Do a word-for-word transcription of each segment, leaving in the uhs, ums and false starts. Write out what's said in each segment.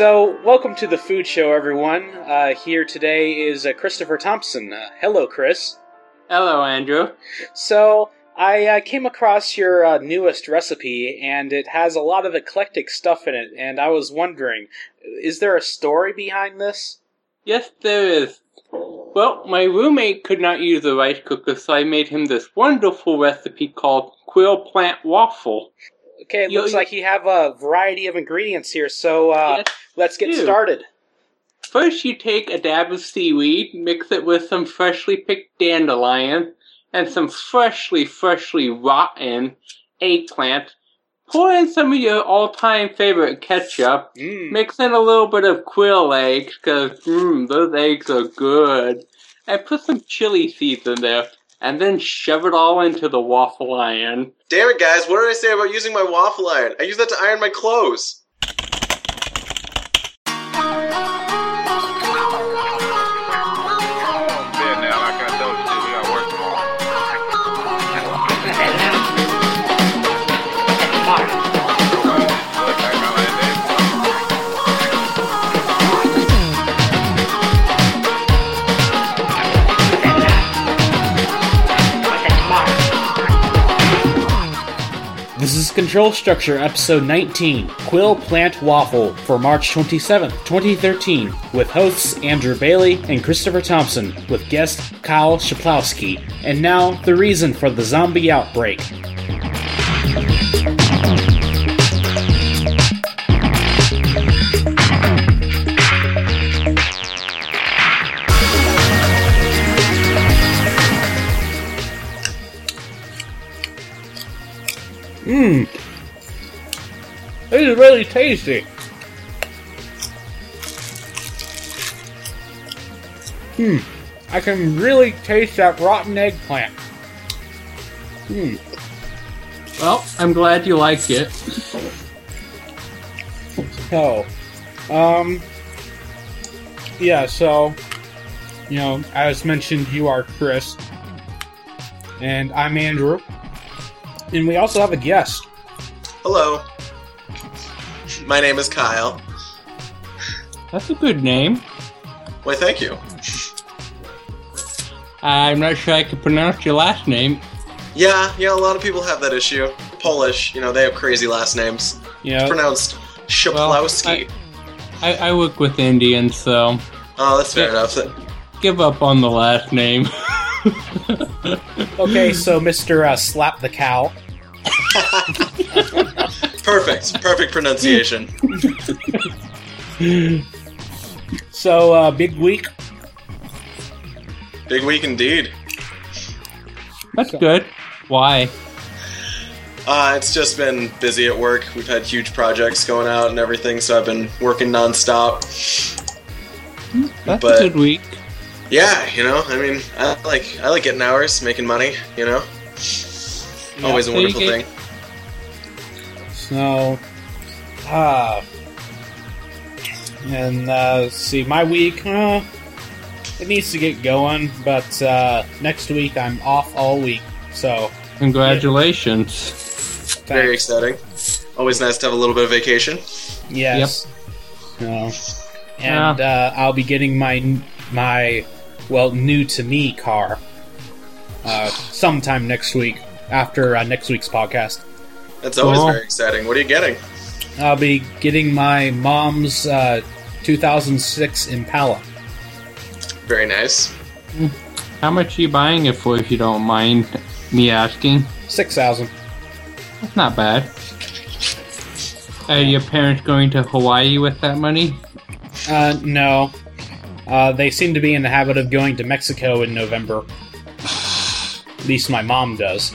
So, welcome to the food show, everyone. Uh, here today is uh, Christopher Thompson. Uh, hello, Chris. Hello, Andrew. So, I uh, came across your uh, newest recipe, and it has a lot of eclectic stuff in it, and I was wondering, is there a story behind this? Yes, there is. Well, my roommate could not use a rice cooker, so I made him this wonderful recipe called Quill Plant Waffle. Okay, it looks like you have a variety of ingredients here, so uh, yes, let's get do. started. First, you take a dab of seaweed, mix it with some freshly picked dandelion, and some freshly, freshly rotten eggplant. Pour in some of your all-time favorite ketchup. Mm. Mix in a little bit of quail eggs, because mm, those eggs are good. And put some chili seeds in there, and then shove it all into the waffle iron. Damn it, guys, what did I say about using my waffle iron? I use that to iron my clothes. This is Control Structure, Episode nineteen, Quill Plant Waffle, for March twenty-seventh, twenty thirteen, with hosts Andrew Bailey and Christopher Thompson, with guest Kyle Szaplowski. And now, the reason for the zombie outbreak. Mmm, this is really tasty. Mmm, I can really taste that rotten eggplant. Mmm. Well, I'm glad you like it. So, um, yeah, so, you know, as mentioned, you are Chris, and I'm Andrew. And we also have a guest. Hello. My name is Kyle. That's a good name. Why, thank you. I'm not sure I can pronounce your last name. Yeah, yeah, a lot of people have that issue. Polish, you know, they have crazy last names. Yeah. It's pronounced Szaplowski. Well, I, I, I work with Indians, so... Oh, that's fair enough. Give up on the last name. Okay, so Mister Uh, Slap the Cow. Perfect. Perfect pronunciation. So, uh, big week. Big week indeed. That's good. Why? Uh, it's just been busy at work. We've had huge projects going out and everything, so I've been working nonstop. That's but, a good week. Yeah, you know, I mean, I like I like getting hours, making money, you know. Yeah, always a wonderful thing. So, ah, uh, and uh, see, my week, uh, it needs to get going, but uh, next week I'm off all week, so. Congratulations. Yeah. Very exciting. Always nice to have a little bit of vacation. Yes. Yep. So, and yeah. uh, I'll be getting my my. Well, new to me car uh, sometime next week after uh, next week's podcast. That's always cool. Very exciting. What are you getting? I'll be getting my mom's uh, two thousand six Impala. Very nice. How much are you buying it for, if you don't mind me asking? six thousand dollars. That's not bad. Are your parents going to Hawaii with that money? Uh, no. Uh, they seem to be in the habit of going to Mexico in November. At least my mom does.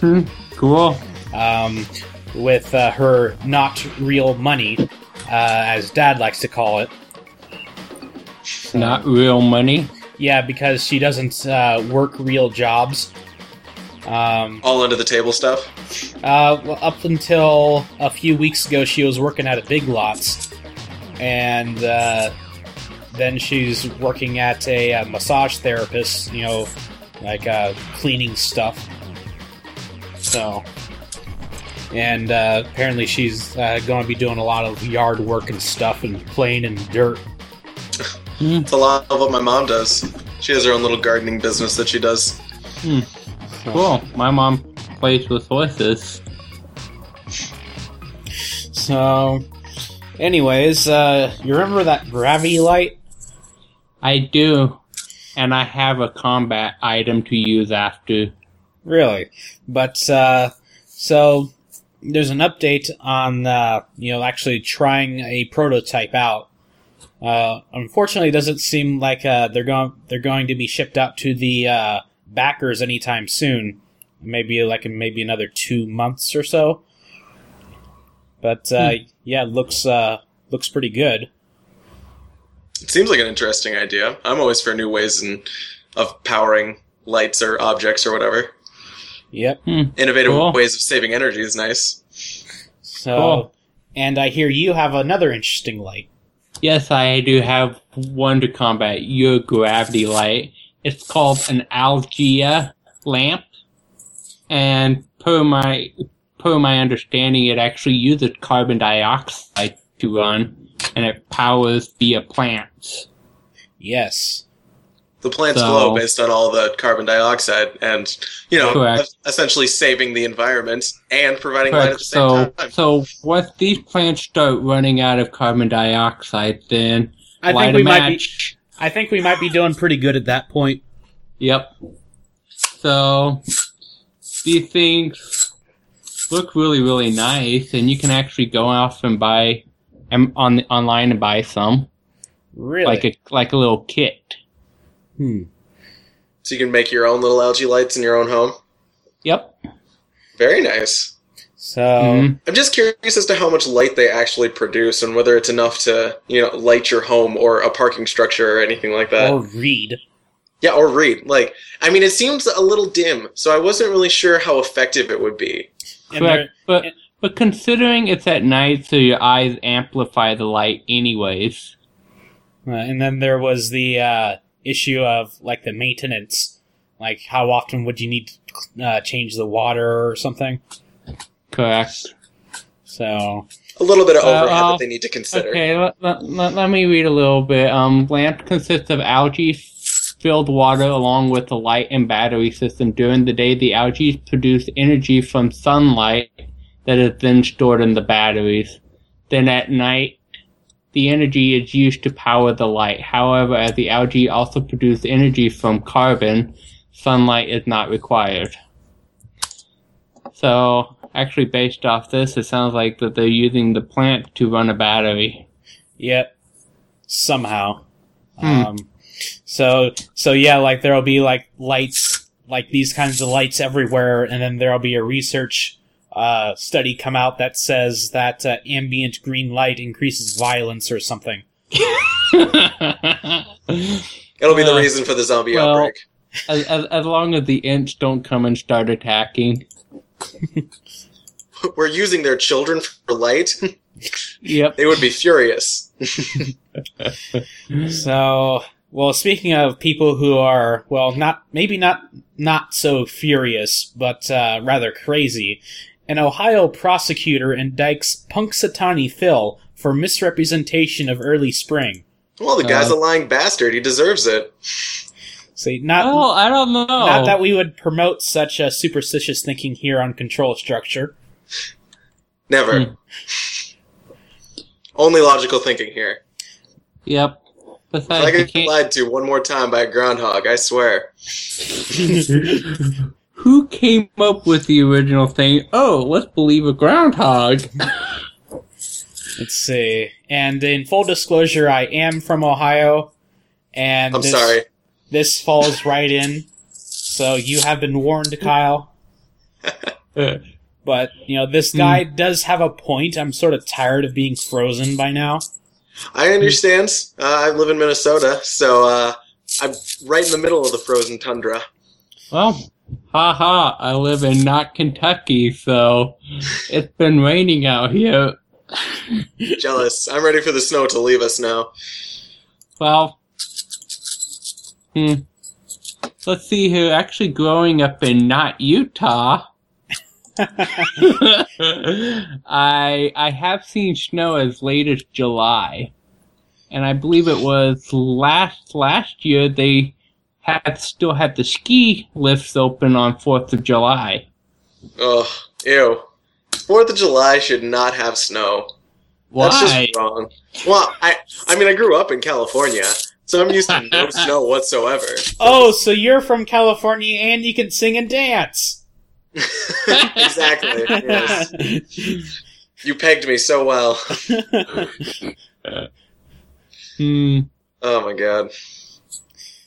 Hmm, cool. Um, with uh, her not real money, uh, as Dad likes to call it. Not real money? Yeah, because she doesn't uh, work real jobs. Um, All under the table stuff? Uh, well, up until a few weeks ago, she was working at a Big Lots. And... Uh, Then she's working at a uh, massage therapist, you know, like uh, cleaning stuff. So, and uh, apparently she's uh, going to be doing a lot of yard work and stuff and playing in dirt. It's a lot of what my mom does. She has her own little gardening business that she does. Mm. Cool. My mom plays with horses. So, anyways, uh, you remember that gravity light? I do. And I have a combat item to use after. Really? But, uh, so, there's an update on, uh, you know, actually trying a prototype out. Uh, unfortunately, it doesn't seem like uh, they're going they're going to be shipped out to the uh, backers anytime soon. Maybe like maybe another two months or so. But uh, hmm. yeah, it looks uh, looks pretty good. It seems like an interesting idea. I'm always for new ways in, of powering lights or objects or whatever. Yep, hmm. innovative cool. ways of saving energy is nice. So, cool. And I hear you have another interesting light. Yes, I do have one to combat your gravity light. It's called an Algia lamp, and per my per my understanding, it actually uses carbon dioxide to run, and it powers via plants. Yes, the plants so, glow based on all the carbon dioxide, and you know, correct. essentially saving the environment and providing correct. light at the same so, time. So, once these plants start running out of carbon dioxide, then I light think we a might match. Be. I think we might be doing pretty good at that point. Yep. So, these things look really, really nice, and you can actually go off and buy, on online and buy some. Really? Like a, like a little kit. Hmm. So you can make your own little algae lights in your own home? Yep. Very nice. So mm-hmm. I'm just curious as to how much light they actually produce and whether it's enough to, you know, light your home or a parking structure or anything like that. Or read. Yeah, or read. Like, I mean, it seems a little dim, so I wasn't really sure how effective it would be. Correct. But, but, but considering it's at night, so your eyes amplify the light anyways. Uh, and then there was the uh, issue of, like, the maintenance. Like, how often would you need to uh, change the water or something? Correct. So a little bit of overhead uh, that they need to consider. Okay, let, let, let me read a little bit. Um, lamp consists of algae-filled water along with the light and battery system. During the day, the algae produce energy from sunlight that is then stored in the batteries. Then at night, the energy is used to power the light. However, as the algae also produce energy from carbon, sunlight is not required. So actually, based off this, it sounds like that they're using the plant to run a battery. Yep. Somehow. Hmm. Um, so, so yeah, like there'll be like lights, like these kinds of lights everywhere, and then there'll be a research uh, study come out that says that uh, ambient green light increases violence or something. It'll be the reason for the zombie well, outbreak. As, as, as long as the ants don't come and start attacking. We're using their children for light. Yep. They would be furious. So, well, speaking of people who are, well, not maybe not not so furious, but uh, rather crazy, an Ohio prosecutor indicts Punxsutawney Phil for misrepresentation of early spring. Well, the guy's uh, a lying bastard. He deserves it. See, not, oh, I don't know. Not that we would promote such uh, superstitious thinking here on Control Structure. Never. Hmm. Only logical thinking here. Yep. Besides, like I got lied to one more time by a groundhog, I swear. Who came up with the original thing? Oh, let's believe a groundhog. Let's see. And in full disclosure, I am from Ohio. And I'm this- sorry. This falls right in, so you have been warned, Kyle. But, you know, this guy mm. does have a point. I'm sort of tired of being frozen by now. I understand. Uh, I live in Minnesota, so uh, I'm right in the middle of the frozen tundra. Well, haha, I live in not Kentucky, so it's been raining out here. Jealous. I'm ready for the snow to leave us now. Well, let's see who actually growing up in not Utah. I I have seen snow as late as July, and I believe it was last last year they had still had the ski lifts open on Fourth of July. Ugh, ew! Fourth of July should not have snow. Why? That's just wrong. Well, I I mean I grew up in California. So I'm used to no snow whatsoever. Oh, so you're from California and you can sing and dance. Exactly, yes. You pegged me so well. Hmm. Oh, my God.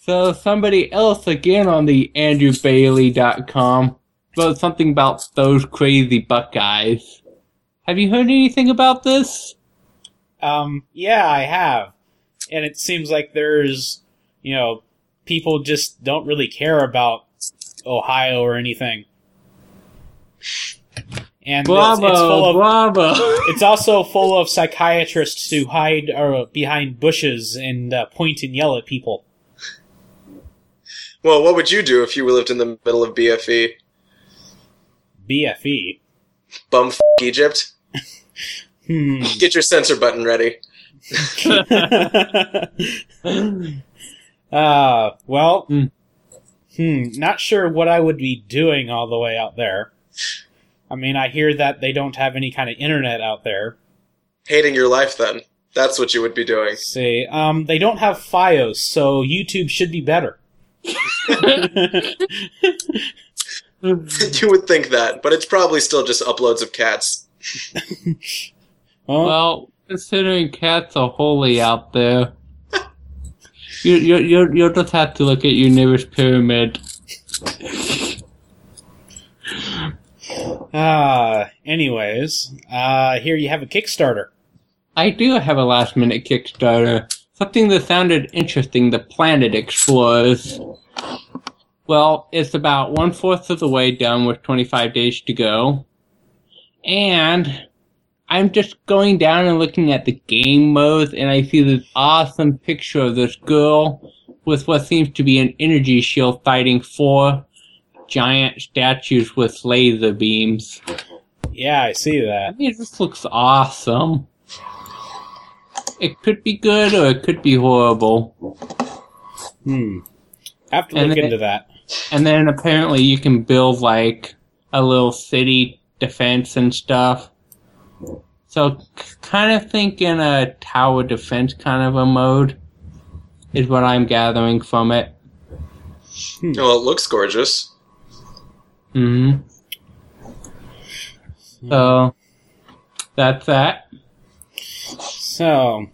So somebody else, again, on the andrew bailey dot com wrote something about those crazy Buckeyes. Have you heard anything about this? Um. Yeah, I have. And it seems like there's, you know, people just don't really care about Ohio or anything. And bravo, it's, it's full of, bravo. It's also full of psychiatrists who hide uh, behind bushes and uh, point and yell at people. Well, what would you do if you lived in the middle of B F E? B F E? Bum f*** Egypt? hmm. Get your censor button ready. uh, well, mm. hmm, not sure what I would be doing all the way out there. I mean, I hear that they don't have any kind of internet out there. Hating your life, then. That's what you would be doing. Let's see, um, they don't have Fios, so YouTube should be better. You would think that, but it's probably still just uploads of cats. well. well Considering cats are holy out there, you you you you'll just have to look at your nearest pyramid. Ah, uh, anyways, uh, here you have a Kickstarter. I do have a last-minute Kickstarter. Something that sounded interesting: the Planet Explorers. Well, it's about one fourth of the way done, with twenty-five days to go, and I'm just going down and looking at the game modes, and I see this awesome picture of this girl with what seems to be an energy shield fighting four giant statues with laser beams. Yeah, I see that. I mean, this looks awesome. It could be good or it could be horrible. Hmm. I have to look and then, into that. And then apparently you can build, like, a little city defense and stuff. So, kind of thinking a tower defense kind of a mode is what I'm gathering from it. Hmm. Well, it looks gorgeous. Hmm. So, that's that. So,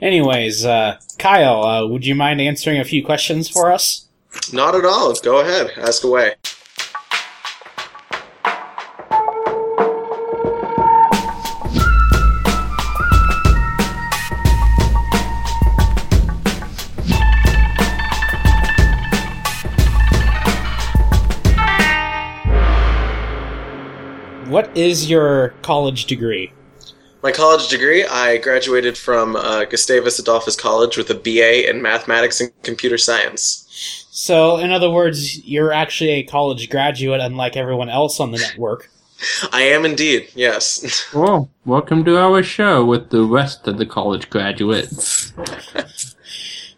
anyways, uh, Kyle, uh, would you mind answering a few questions for us? Not at all. Go ahead. Ask away. What is your college degree? My college degree, I graduated from uh, Gustavus Adolphus College with a B A in mathematics and computer science. So, in other words, you're actually a college graduate, unlike everyone else on the network. I am indeed, yes. Well, welcome to our show with the rest of the college graduates.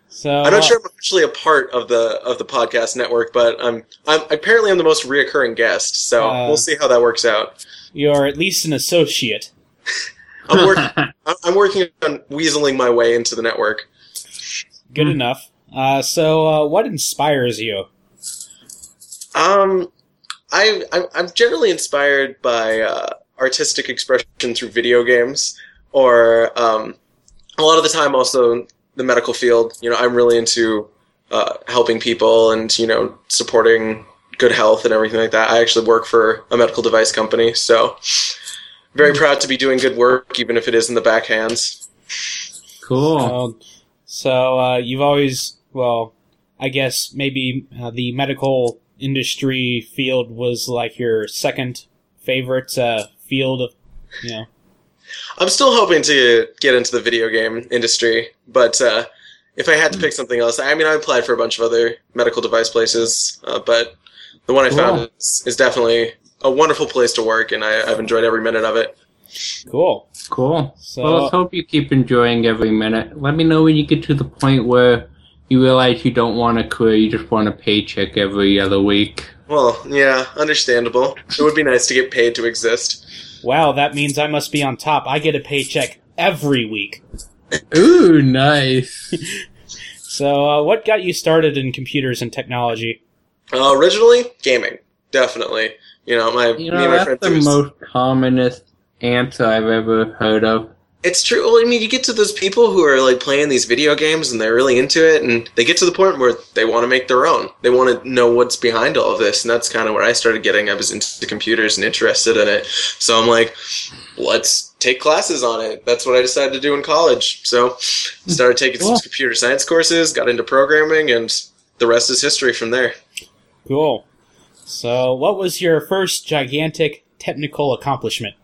So, I'm not sure I'm officially a part of the of the podcast network, but I'm I'm apparently I'm the most reoccurring guest, so uh, we'll see how that works out. You're at least an associate. I'm, work- I'm working on weaseling my way into the network. Good mm. enough. Uh, so, uh, what inspires you? Um, I I'm generally inspired by uh, artistic expression through video games, or um, a lot of the time also. The medical field, you know, I'm really into uh, helping people and, you know, supporting good health and everything like that. I actually work for a medical device company, so very proud to be doing good work, even if it is in the back hands. Cool. So, so uh, you've always, well, I guess maybe uh, the medical industry field was like your second favorite uh, field of, you know. I'm still hoping to get into the video game industry, but uh, if I had to pick something else, I mean, I applied for a bunch of other medical device places, uh, but the one I cool. found is, is definitely a wonderful place to work, and I, I've enjoyed every minute of it. Cool. Cool. So, well, let's hope you keep enjoying every minute. Let me know when you get to the point where you realize you don't want a career, you just want a paycheck every other week. Well, yeah, understandable. It would be nice to get paid to exist. Wow, that means I must be on top. I get a paycheck every week. Ooh, nice. So, uh, what got you started in computers and technology? Uh, originally, gaming. Definitely. You know, my, you know, me and my friends... that's the was... most commonest answer I've ever heard of. It's true. Well, I mean, you get to those people who are, like, playing these video games, and they're really into it, and they get to the point where they want to make their own. They want to know what's behind all of this, and that's kind of where I started getting. I was into computers and interested in it. So I'm like, let's take classes on it. That's what I decided to do in college. So started taking cool. some computer science courses, got into programming, and the rest is history from there. Cool. So what was your first gigantic technical accomplishment?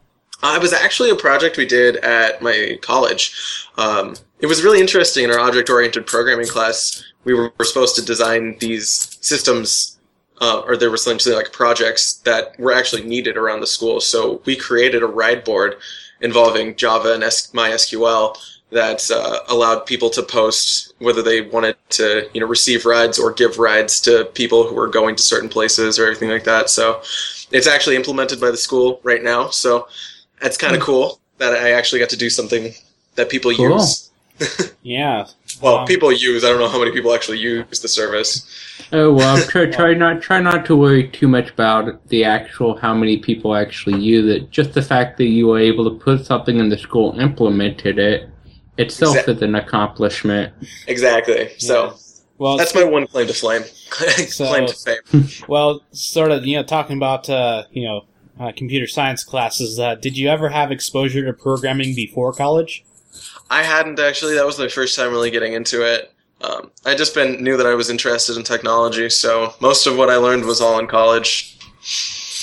Uh, it was actually a project we did at my college. Um, it was really interesting. In our object-oriented programming class, we were, were supposed to design these systems, uh, or they were essentially like projects that were actually needed around the school. So we created a ride board involving Java and S- MySQL that uh, allowed people to post whether they wanted to, you know, receive rides or give rides to people who were going to certain places or everything like that. So it's actually implemented by the school right now. So that's kind of cool that I actually got to do something that people cool. use. Yeah. Well, um, people use. I don't know how many people actually use the service. Oh, well, try, try not try not to worry too much about the actual how many people actually use it. Just the fact that you were able to put something in the school and implemented it itself exactly. is an accomplishment. Exactly. Yeah. So well, that's my one claim to flame. so, claim to fame. Well, sort of, you know, talking about, uh, you know, Uh, computer science classes. Uh, did you ever have exposure to programming before college? I hadn't, actually. That was my first time really getting into it. Um, I just been knew that I was interested in technology, so most of what I learned was all in college.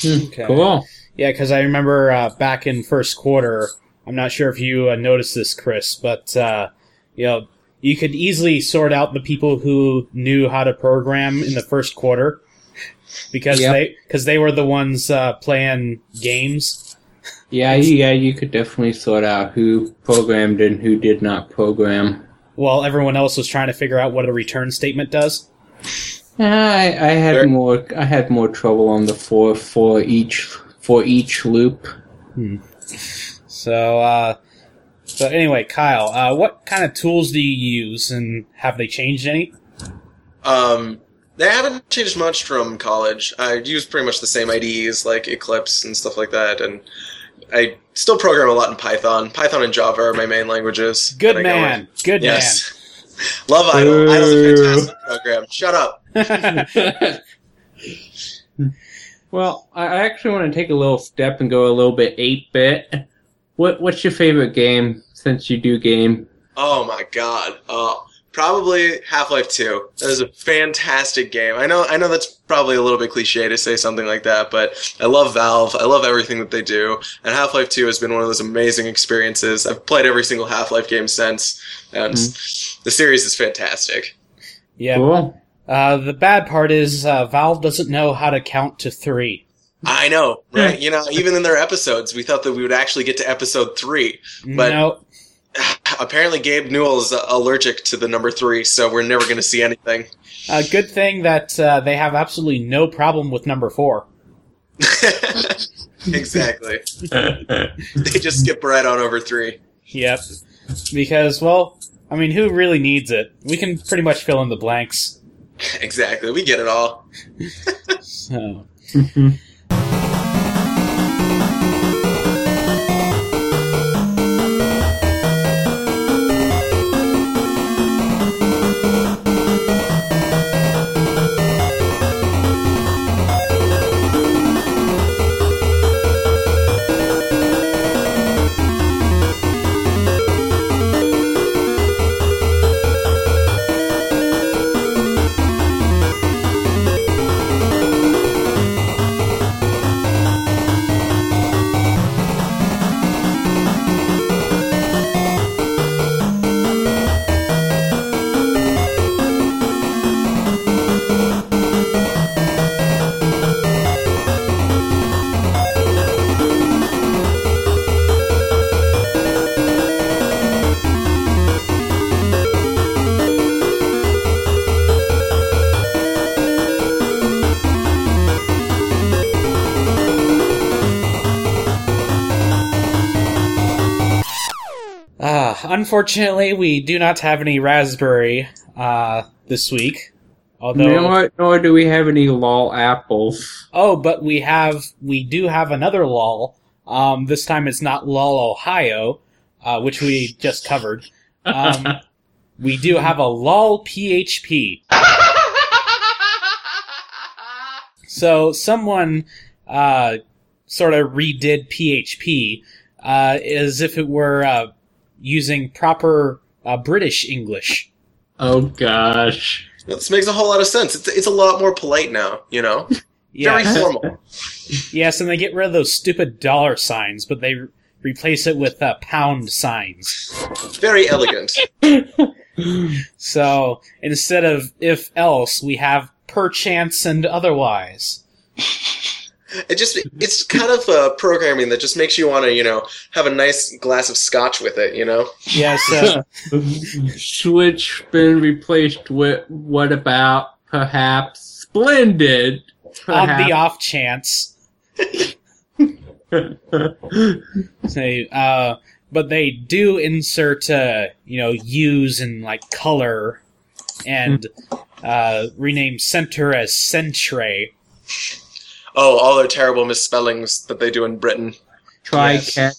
Okay. Cool. Yeah, because I remember uh, back in first quarter, I'm not sure if you uh, noticed this, Chris, but uh, you know, you could easily sort out the people who knew how to program in the first quarter. Because yep. they, cause they were the ones uh, playing games. Yeah, yeah, you could definitely sort out who programmed and who did not program. While everyone else was trying to figure out what a return statement does. Uh, I, I had sure. more. I had more trouble on the for for each for each loop. Hmm. So, uh, so anyway, Kyle, uh, what kind of tools do you use, and have they changed any? Um. They haven't changed much from college. I use pretty much the same I D Es like Eclipse and stuff like that, and I still program a lot in Python. Python and Java are my main languages. Good man. Go Good yes. man. Love Idle. Idle's a fantastic program. Shut up. Well, I actually want to take a little step and go a little bit eight-bit. What What's your favorite game, since you do game? Oh, my God. Oh. Probably Half-Life two. That is a fantastic game. I know I know that's probably a little bit cliche to say something like that, but I love Valve. I love everything that they do. And Half-Life two has been one of those amazing experiences. I've played every single Half-Life game since, and mm-hmm. the series is fantastic. Yeah. Cool. Uh, the bad part is uh, Valve doesn't know how to count to three. I know, right? You know, even in their episodes, we thought that we would actually get to episode three. But nope. Apparently Gabe Newell's allergic to the number three, so we're never going to see anything. A uh, good thing that uh, they have absolutely no problem with number four. Exactly. They just skip right on over three. Yep. Because, well, I mean, who really needs it? We can pretty much fill in the blanks. Exactly. We get it all. So... unfortunately, we do not have any Raspberry uh, this week. Although, nor, nor do we have any L O L apples. Oh, but we have we do have another L O L. Um, this time it's not L O L Ohio, uh, which we just covered. Um, we do have a L O L P H P. So someone uh, sort of redid P H P uh, as if it were uh, using proper uh, British English. Oh, gosh. This makes a whole lot of sense. It's, it's a lot more polite now, you know? Yes. Very formal. Yes, and they get rid of those stupid dollar signs, but they re- replace it with uh, pound signs. Very elegant. So, instead of if else, we have perchance and otherwise. It just It's kind of uh, programming that just makes you want to, you know, have a nice glass of scotch with it, you know? Yes. Yeah, so. Switch been replaced with what about perhaps splendid? On the off chance. Say, uh, but they do insert, uh, you know, U's in like color, and uh, rename center as centre. Oh, all their terrible misspellings that they do in Britain. Try, yes. Cat.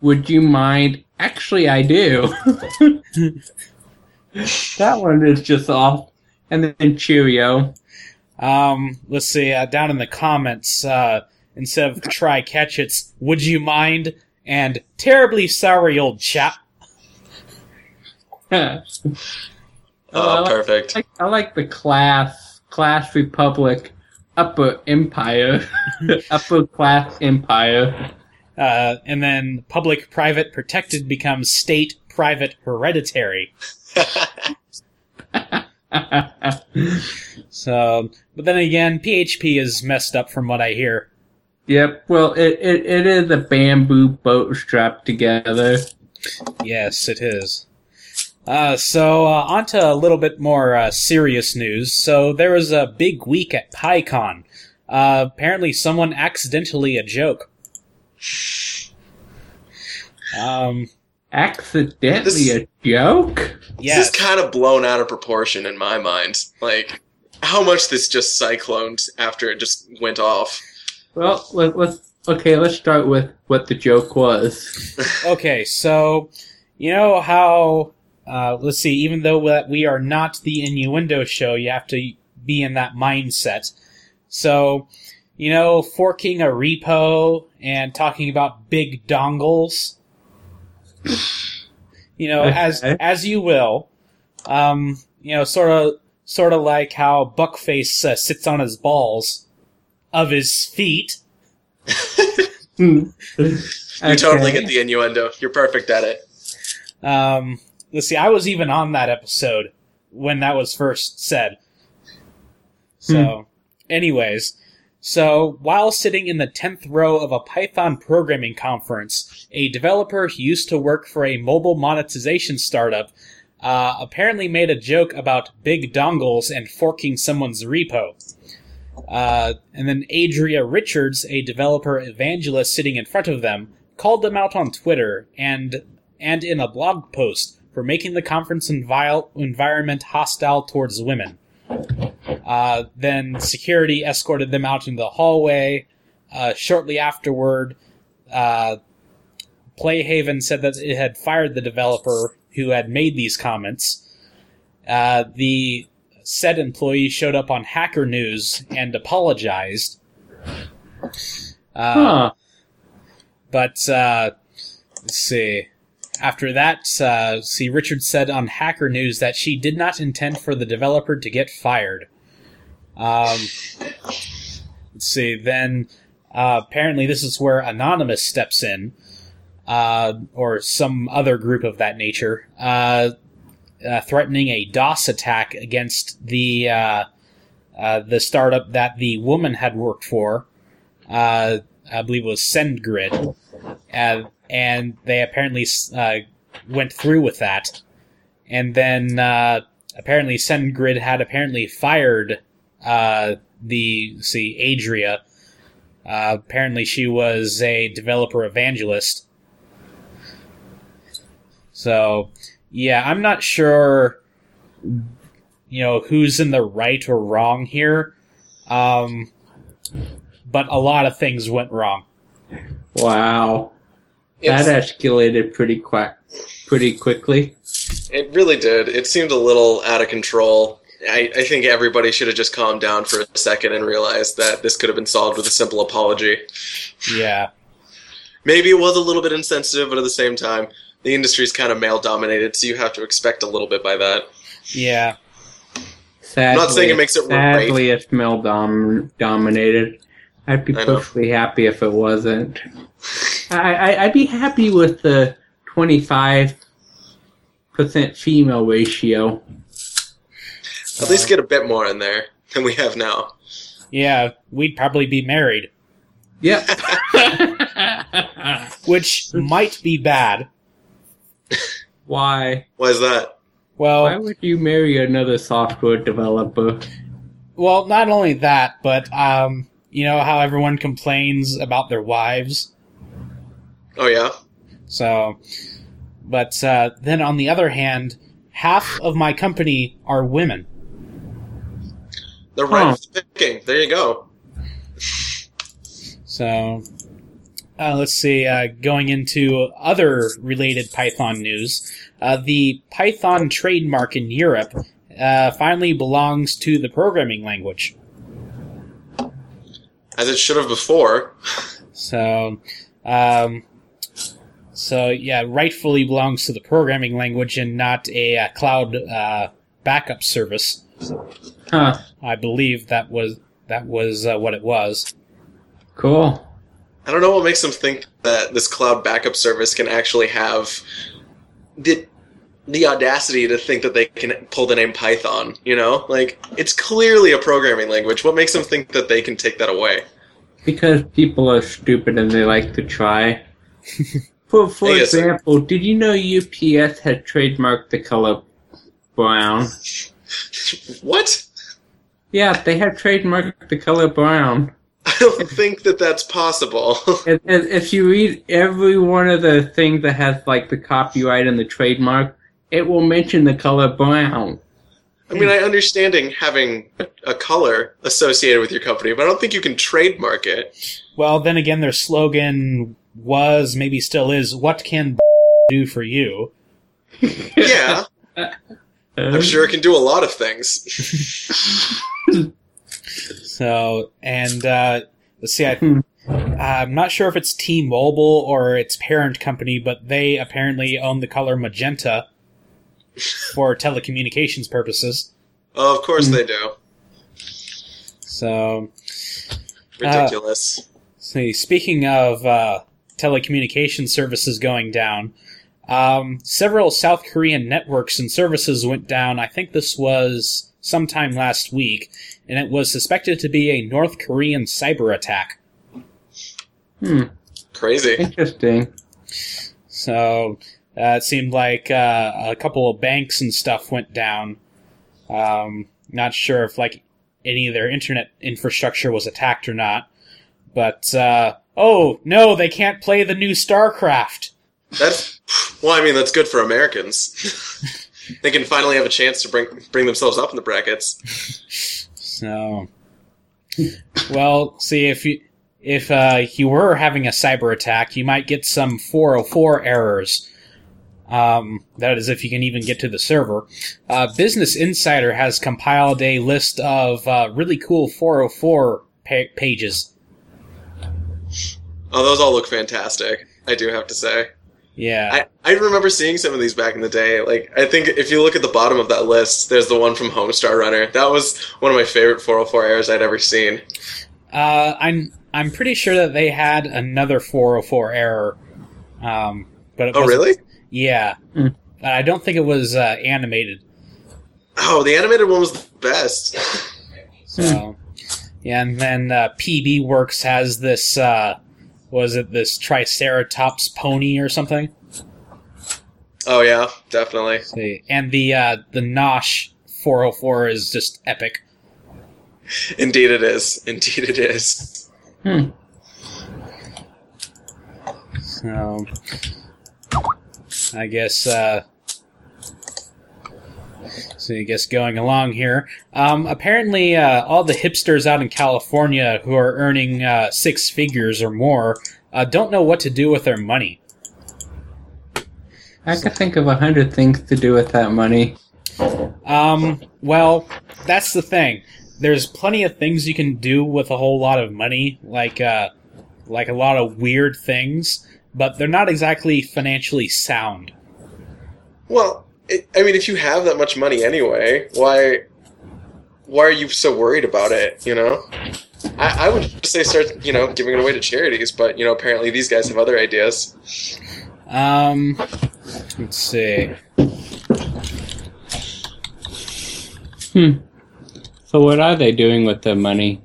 Would you mind? Actually, I do. That one is just off. And then Cheerio. Um, let's see, uh, down in the comments, uh, instead of try catch, it's would you mind? And terribly sorry, old chap. oh, oh, perfect. I like, I like the class, class republic, upper empire, upper class empire. Uh, and then public, private, protected becomes state, private, hereditary. So, but then again, P H P is messed up from what I hear. Yep, well, it, it, it is a bamboo boat strapped together. Yes, it is. Uh, so, uh, on to a little bit more uh, serious news. So, there was a big week at PyCon. Uh, apparently, someone accidentally a joke. Um... Accidentally this, a joke? Yes. This is kind of blown out of proportion in my mind. Like, how much this just cycloned after it just went off. Well, let, let's okay, let's start with what the joke was. Okay, so, you know how, uh, let's see, even though we are not the innuendo show, you have to be in that mindset. So, you know, forking a repo and talking about big dongles... You know, okay. as as you will, um, you know, sort of, sort of like how Buckface uh, sits on his balls of his feet. You okay. Totally get the innuendo. You're perfect at it. Um, let's see. I was even on that episode when that was first said. So, hmm. anyways. So, while sitting in the tenth row of a Python programming conference, a developer who used to work for a mobile monetization startup uh, apparently made a joke about big dongles and forking someone's repo. Uh, and then Adria Richards, a developer evangelist sitting in front of them, called them out on Twitter and and in a blog post for making the conference envi- environment hostile towards women. Uh, then security escorted them out into the hallway. Uh, shortly afterward, uh, Playhaven said that it had fired the developer who had made these comments. Uh, the said employee showed up on Hacker News and apologized. Uh, huh. But, uh, let's see. After that, uh, see, Richard said on Hacker News that she did not intend for the developer to get fired. Um, let's see, then, uh, apparently this is where Anonymous steps in, uh, or some other group of that nature, uh, uh threatening a DOS attack against the, uh, uh, the startup that the woman had worked for, uh, I believe it was SendGrid, uh, and they apparently, uh, went through with that, and then, uh, apparently SendGrid had apparently fired Uh, the, see, Adria. Uh, apparently she was a developer evangelist. So, yeah, I'm not sure, you know, who's in the right or wrong here. Um, but a lot of things went wrong. Wow. That it's, escalated pretty quick, pretty quickly. It really did. It seemed a little out of control. I, I think everybody should have just calmed down for a second and realized that this could have been solved with a simple apology. Yeah. Maybe it was a little bit insensitive, but at the same time, the industry's kind of male-dominated, so you have to expect a little bit by that. Yeah. Sadly, I'm not saying it makes it right. Sadly, it's male-dominated. I'd be perfectly happy if it wasn't. I, I, I'd be happy with the twenty-five percent female ratio. At least get a bit more in there than we have now. Yeah, we'd probably be married. Yep. Which might be bad. Why? Why is that? Well, why would you marry another software developer? Well, not only that, but um, you know how everyone complains about their wives? Oh, yeah? So, but uh, then on the other hand, half of my company are women. They're right huh. picking. There you go. So, uh, let's see, uh, going into other related Python news, uh, the Python trademark in Europe uh, finally belongs to the programming language. As it should have before. So, um, so yeah, rightfully belongs to the programming language and not a, a cloud uh, backup service. Huh. I believe that was that was uh, what it was. Cool. I don't know what makes them think that this cloud backup service can actually have the the audacity to think that they can pull the name Python, you know? Like, it's clearly a programming language. What makes them think that they can take that away? Because people are stupid and they like to try. For for example, so. Did you know U P S had trademarked the color brown? What? Yeah, they have trademarked the color brown. I don't think that that's possible. if, if you read every one of the things that has, like, the copyright and the trademark, it will mention the color brown. I mean, I understand having a color associated with your company, but I don't think you can trademark it. Well, then again, their slogan was, maybe still is, what can do for you? Yeah. I'm sure it can do a lot of things. So, and, uh, let's see, I, I'm not sure if it's T-Mobile or its parent company, but they apparently own the color magenta for telecommunications purposes. Oh, of course they do. So. Ridiculous. Uh, see, speaking of uh, telecommunication services going down, um, several South Korean networks and services went down. I think this was sometime last week, and it was suspected to be a North Korean cyber attack. Hmm. Crazy. Interesting. So, uh, it seemed like uh, a couple of banks and stuff went down. Um, not sure if, like, any of their internet infrastructure was attacked or not. But, uh, oh, no, they can't play the new StarCraft! That's, well, I mean, that's good for Americans. They can finally have a chance to bring bring themselves up in the brackets. So, well, see, if you if uh, you were having a cyber attack, you might get some four oh four errors. Um, that is, if you can even get to the server. Uh, Business Insider has compiled a list of uh, really cool four oh four pa- pages. Oh, those all look fantastic, I do have to say. Yeah, I, I remember seeing some of these back in the day. Like, I think if you look at the bottom of that list, there's the one from Homestar Runner. That was one of my favorite four oh four errors I'd ever seen. Uh, I'm I'm pretty sure that they had another four oh four error. Um, but it oh, really? Yeah, mm. I don't think it was uh, animated. Oh, the animated one was the best. So, yeah, and then uh, P B Works has this. Uh, Was it this Triceratops pony or something? Oh, yeah, definitely. See. And the uh, the Nosh four oh four is just epic. Indeed it is. Indeed it is. Hmm. So, I guess, uh, so I guess going along here, um, apparently uh, all the hipsters out in California who are earning uh, six figures or more uh, don't know what to do with their money. I could think of a hundred things to do with that money. Um, well, that's the thing. There's plenty of things you can do with a whole lot of money, like uh, like a lot of weird things, but they're not exactly financially sound. Well, it, I mean, if you have that much money anyway, why why are you so worried about it, you know? I, I would just say start, you know, giving it away to charities, but, you know, apparently these guys have other ideas. Um, let's see. Hmm. So what are they doing with their money?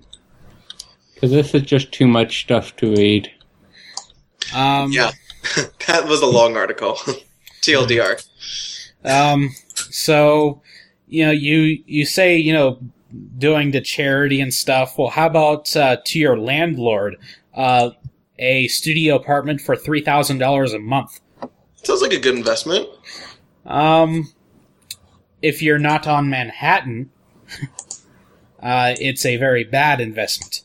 Because this is just too much stuff to read. Um, yeah, that was a long article. T L D R. Um, so, you know, you, you say, you know, doing to charity and stuff. Well, how about uh, to your landlord? Uh, a studio apartment for three thousand dollars a month. Sounds like a good investment. Um, if you're not on Manhattan, uh, it's a very bad investment.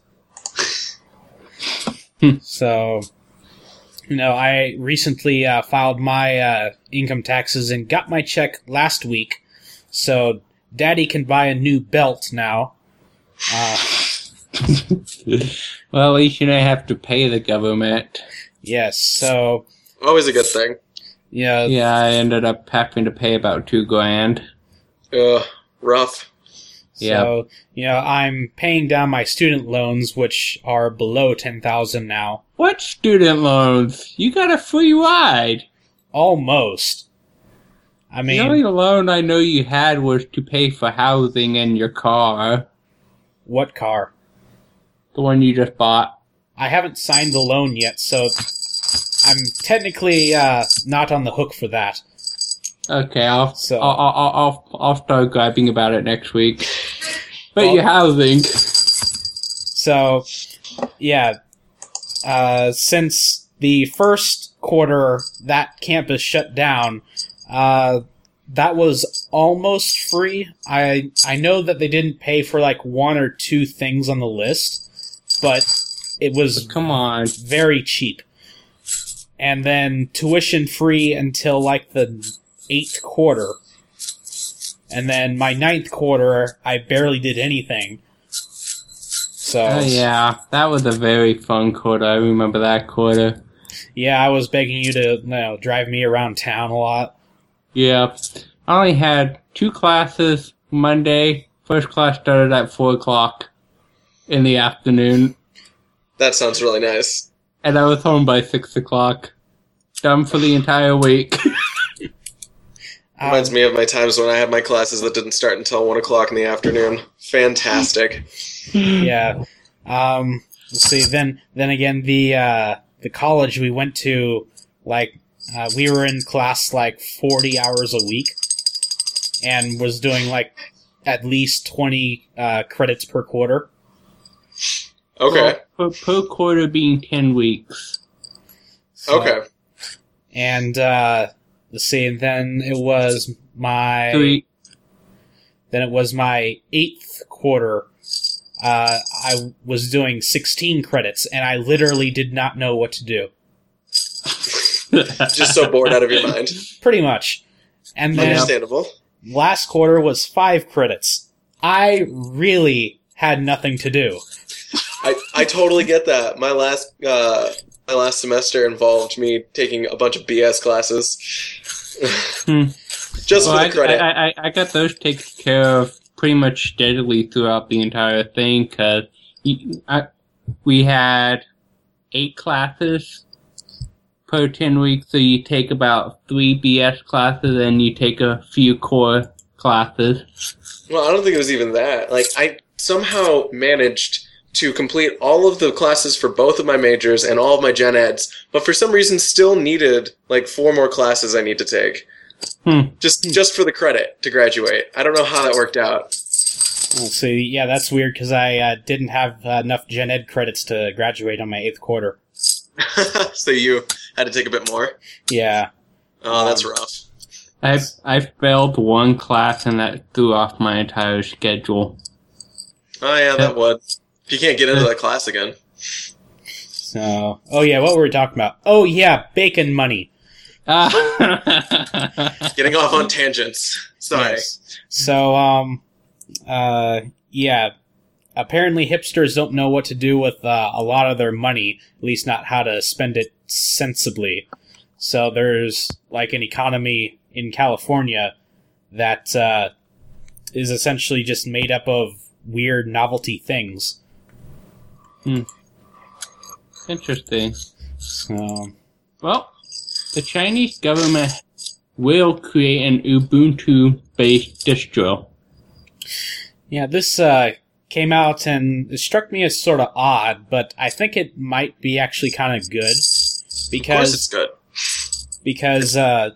So, you know, I recently uh, filed my uh, income taxes and got my check last week, so Daddy can buy a new belt now. Uh Well, at least you don't have to pay the government. Yes, so... Always a good thing. Yeah. Yeah, I ended up having to pay about two grand. Ugh, rough. Yeah. So, you know, I'm paying down my student loans, which are below ten thousand dollars now. What student loans? You got a free ride. Almost. I mean... The only loan I know you had was to pay for housing and your car. What car? The one you just bought. I haven't signed the loan yet, so I'm technically uh, not on the hook for that. Okay, I'll so. I'll, I'll I'll I'll start griping about it next week. But well, your housing. So, yeah, uh, since the first quarter that campus shut down, uh, that was almost free. I I know that they didn't pay for like one or two things on the list. But it was come on very cheap. And then tuition free until like the eighth quarter. And then my ninth quarter, I barely did anything. So oh, yeah, that was a very fun quarter. I remember that quarter. Yeah, I was begging you to you know, drive me around town a lot. Yeah. I only had two classes Monday. First class started at four o'clock. In the afternoon. That sounds really nice. And I was home by six o'clock. Dumb for the entire week. Reminds um, me of my times when I had my classes that didn't start until one o'clock in the afternoon. Fantastic. Yeah. Um, let's see. Then, then again, the uh, the college we went to, like, uh, we were in class like forty hours a week, and was doing like at least twenty uh, credits per quarter. Okay. Per, per quarter being ten weeks. So, okay. And, uh, let's see, and then it was my... Three. Then it was my eighth quarter. Uh, I was doing sixteen credits, and I literally did not know what to do. Just so bored out of your mind. Pretty much. And then understandable. Last quarter was five credits. I really had nothing to do. I, I totally get that. My last uh, my last semester involved me taking a bunch of B S classes. hmm. Just well, for the credit. I, I, I got those taken care of pretty much steadily throughout the entire thing, because we had eight classes per ten weeks, so you take about three B S classes and you take a few core classes. Well, I don't think it was even that. Like, I somehow managed to complete all of the classes for both of my majors and all of my gen eds, but for some reason still needed, like, four more classes I need to take. Hmm. Just just for the credit to graduate. I don't know how that worked out. So, so yeah, that's weird, because I uh, didn't have uh, enough gen ed credits to graduate on my eighth quarter. So you had to take a bit more? Yeah. Oh, that's rough. I I failed one class and that threw off my entire schedule. Oh yeah, that would. You can't get into that class again. So, oh yeah, what were we talking about? Oh yeah, bacon money. Uh. Getting off on tangents. Sorry. Yes. So, um, uh, yeah. Apparently, hipsters don't know what to do with uh, a lot of their money. At least, not how to spend it sensibly. So there's like an economy in California that uh, is essentially just made up of weird novelty things. Hmm. Interesting. So, well, the Chinese government will create an Ubuntu-based distro. Yeah, this uh, came out and it struck me as sort of odd, but I think it might be actually kind of good because of course it's good. Because uh,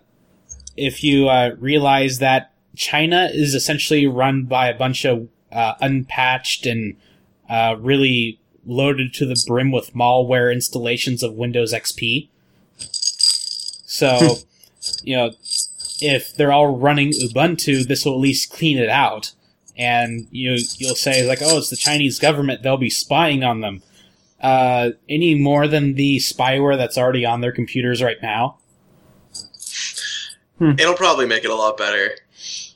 if you uh, realize that China is essentially run by a bunch of uh, unpatched and uh, really loaded to the brim with malware installations of Windows X P. So, you know, if they're all running Ubuntu, this will at least clean it out. And you know, you'll say, like, oh, it's the Chinese government, they'll be spying on them. Uh, any more than the spyware that's already on their computers right now. Hmm. It'll probably make it a lot better.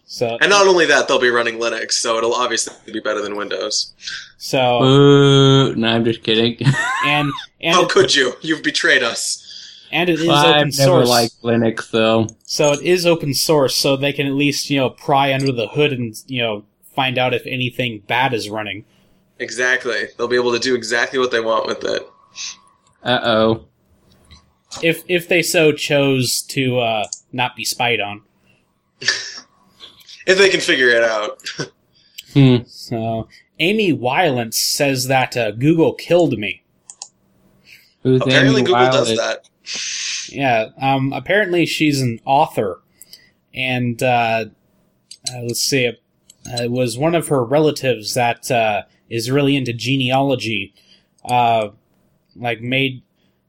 So, and not only that, they'll be running Linux, so it'll obviously be better than Windows. So, uh, no, I'm just kidding. And, and how could you? You've betrayed us. And it is well, open I've source. I've never liked Linux, though. So it is open source, so they can at least, you know, pry under the hood and, you know, find out if anything bad is running. Exactly. They'll be able to do exactly what they want with it. Uh-oh. If if they so chose to uh, not be spied on. If they can figure it out. hmm. So, Amy Wylance says that uh, Google killed me. Who's apparently Amy Google Wylance? Does that. Yeah, um, apparently she's an author. And, uh, uh, let's see, uh, it was one of her relatives that uh, is really into genealogy, uh, like made...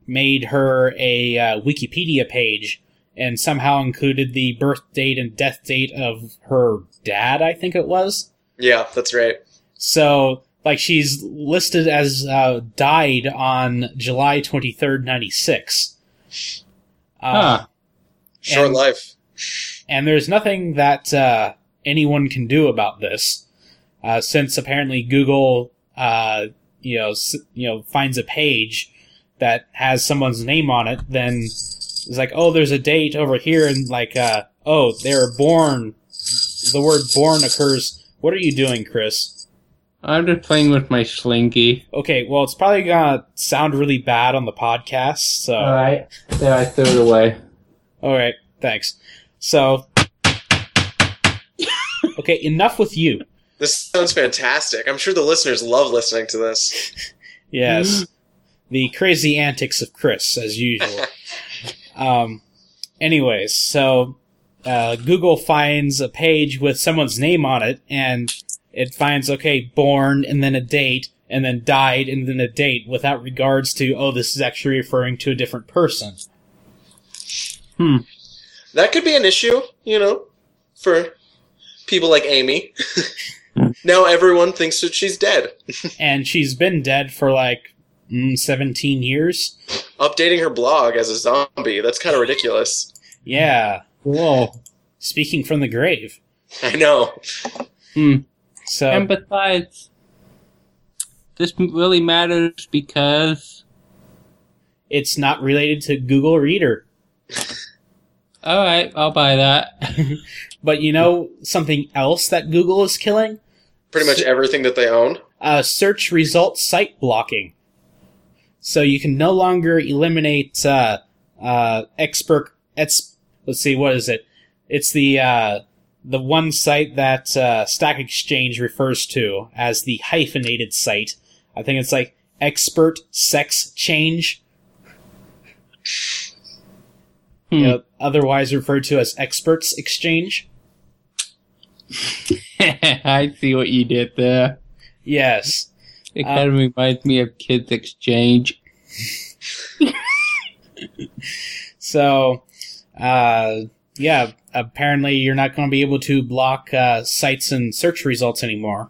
made her a uh, Wikipedia page and somehow included the birth date and death date of her dad, I think it was. Yeah, that's right. So, like, she's listed as uh, died on July twenty-third, ninety-six. Uh, huh. Short and, life. And there's nothing that uh, anyone can do about this, uh, since apparently Google, uh, you know, s- you know, finds a page that has someone's name on it, then it's like, oh, there's a date over here, and like, uh, oh, they were born. The word born occurs. What are you doing, Chris? I'm just playing with my Slinky. Okay, well, it's probably gonna sound really bad on the podcast, so. Alright. Yeah, I threw it away. Alright, thanks. So. Okay, enough with you. This sounds fantastic. I'm sure the listeners love listening to this. Yes. The crazy antics of Chris, as usual. um, anyways, so uh, Google finds a page with someone's name on it, and it finds, okay, born, and then a date, and then died, and then a date, without regards to, oh, this is actually referring to a different person. Hmm. That could be an issue, you know, for people like Amy. Now everyone thinks that she's dead. And she's been dead for, like, seventeen years. Updating her blog as a zombie. That's kind of ridiculous. Yeah. Whoa. Speaking from the grave. I know. Mm. So. And besides, this really matters because it's not related to Google Reader. All right, I'll buy that. But you know something else that Google is killing? Pretty much Se- everything that they own? Uh, search result site blocking. So you can no longer eliminate uh, uh, expert. Let's see, what is it? It's the uh, the one site that uh, Stack Exchange refers to as the hyphenated site. I think it's like expert sex change, hmm. you know, otherwise referred to as experts exchange. I see what you did there. Yes. It kind of um, reminds me of Kids Exchange. So, uh, yeah, apparently you're not going to be able to block uh, sites and search results anymore.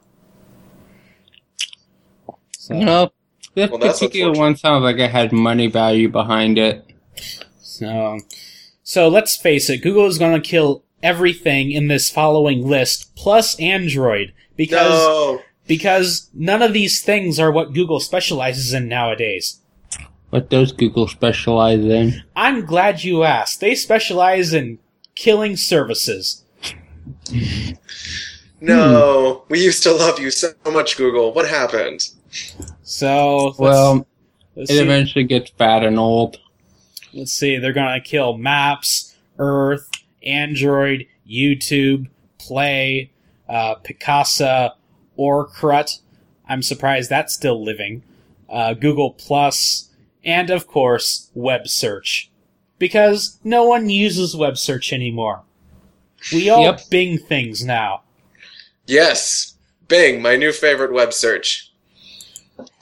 So. You know, this well, particular one sounds like it had money value behind it. So, so let's face it, Google is going to kill everything in this following list, plus Android, because no. because none of these things are what Google specializes in nowadays. What does Google specialize in? I'm glad you asked. They specialize in killing services. No, hmm. we used to love you so much, Google. What happened? So, let's, well, let's it see. eventually gets fat and old. Let's see. They're going to kill Maps, Earth, Android, YouTube, Play, uh, Picasa, Orkut. I'm surprised that's still living. Uh, Google Plus, and of course, web search. Because no one uses web search anymore. We all yep. Bing things now. Yes. Bing, my new favorite web search.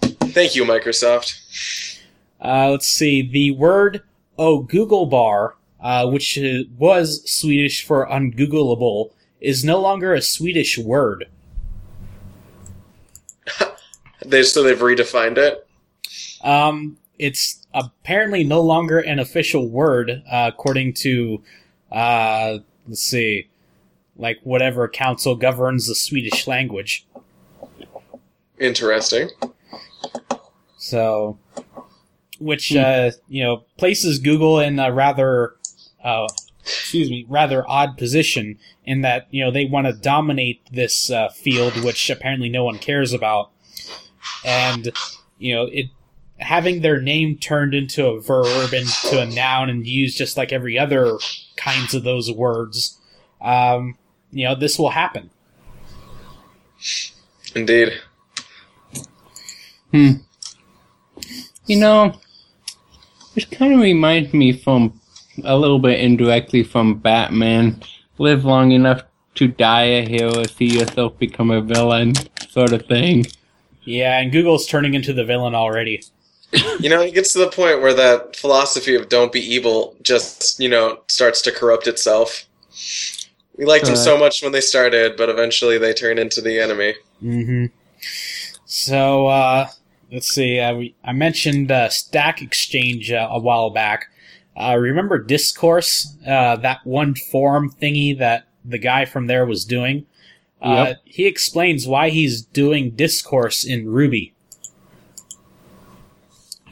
Thank you, Microsoft. Uh, let's see. The word oh, Google bar, uh, which was Swedish for ungoogleable, is no longer a Swedish word. They, so they've redefined it? Um, it's apparently no longer an official word, uh, according to, uh, let's see, like whatever council governs the Swedish language. Interesting. So, which, uh, you know, places Google in a rather, uh, excuse me, rather odd position in that, you know, they want to dominate this uh, field, which apparently no one cares about. And, you know, it having their name turned into a verb and to a noun and used just like every other kinds of those words, um, you know, this will happen. Indeed. Hmm. You know, this kind of reminds me from, a little bit indirectly from Batman, live long enough to die a hero, see yourself become a villain, sort of thing. Yeah, and Google's turning into the villain already. You know, it gets to the point where that philosophy of don't be evil just, you know, starts to corrupt itself. We liked uh, them so much when they started, but eventually they turn into the enemy. Mm-hmm. So, uh... let's see, uh, we, I mentioned uh, Stack Exchange uh, a while back. Uh, remember Discourse, uh, that one forum thingy that the guy from there was doing? Uh, yep. He explains why he's doing Discourse in Ruby.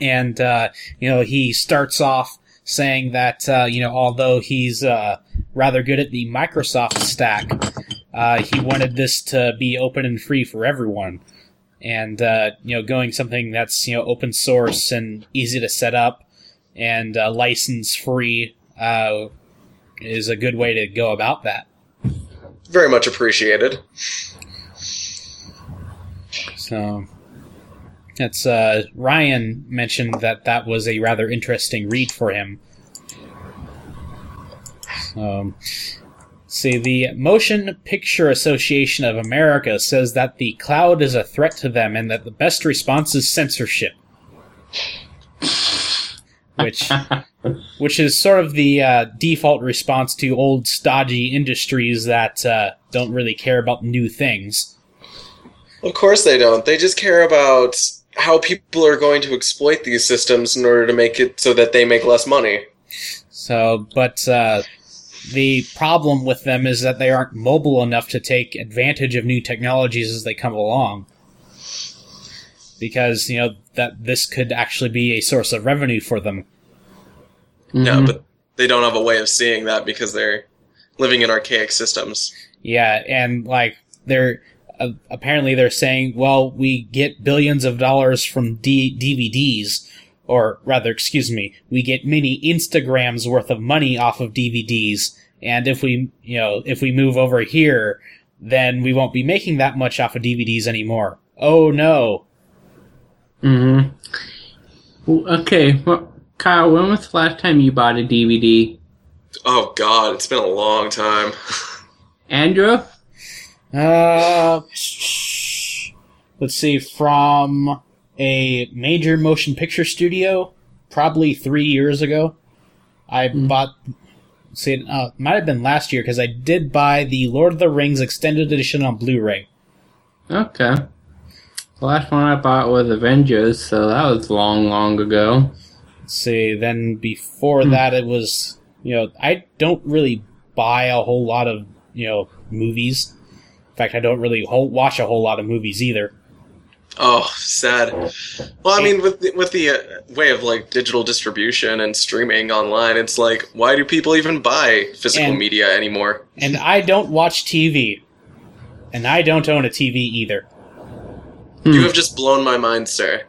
And, uh, you know, he starts off saying that, uh, you know, although he's uh, rather good at the Microsoft stack, uh, he wanted this to be open and free for everyone. And, uh, you know, going something that's, you know, open source and easy to set up and uh, license free uh, is a good way to go about that. Very much appreciated. So, that's, uh, Ryan mentioned that that was a rather interesting read for him. Um. See, the Motion Picture Association of America says that the cloud is a threat to them and that the best response is censorship. Which which is sort of the uh, default response to old stodgy industries that uh, don't really care about new things. Of course they don't. They just care about how people are going to exploit these systems in order to make it so that they make less money. So, but... Uh, the problem with them is that they aren't mobile enough to take advantage of new technologies as they come along. Because, you know, that this could actually be a source of revenue for them. Mm-hmm. No, but they don't have a way of seeing that because they're living in archaic systems. Yeah, and, like, they're... Uh, apparently they're saying, well, we get billions of dollars from D- DVDs... Or rather, excuse me, we get many Instagrams worth of money off of D V Ds, and if we, you know, if we move over here, then we won't be making that much off of D V Ds anymore. Oh no. Mm-hmm. Well, okay, well, Kyle, when was the last time you bought a D V D? Oh God, it's been a long time. Andrew? Uh, let's see, from... a major motion picture studio, probably three years ago. I mm. bought see, uh, it might have been last year because I did buy the Lord of the Rings Extended Edition on Blu-ray. Okay. The last one I bought was Avengers, so that was long, long ago. Let's see, then before hmm. that it was, you know, I don't really buy a whole lot of, you know, movies. In fact, I don't really whole, watch a whole lot of movies either. Oh, sad. Well, I mean, with the, with the uh, way of, like, digital distribution and streaming online, it's like, why do people even buy physical and, media anymore? And I don't watch T V. And I don't own a T V either. You have just blown my mind, sir.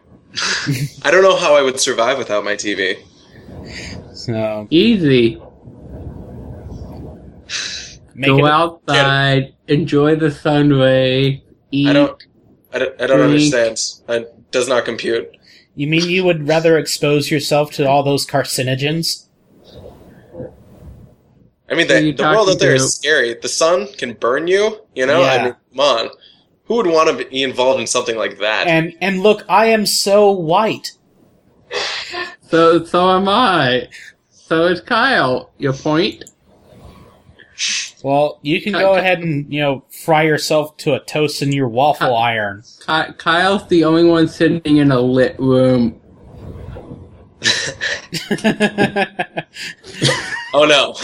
I don't know how I would survive without my T V. So easy. Make Go it, outside, enjoy the sunray, eat. I don't, I don't, I don't understand. It does not compute. You mean you would rather expose yourself to all those carcinogens? I mean, the, the world out there is scary. The sun can burn you, you know? Yeah. I mean, come on. Who would want to be involved in something like that? And and look, I am so white. So so am I. So is Kyle. Your point? Well, you can Ky- go ahead and, you know, fry yourself to a toast in your waffle Ky- iron. Ky- Kyle's the only one sitting in a lit room. Oh no.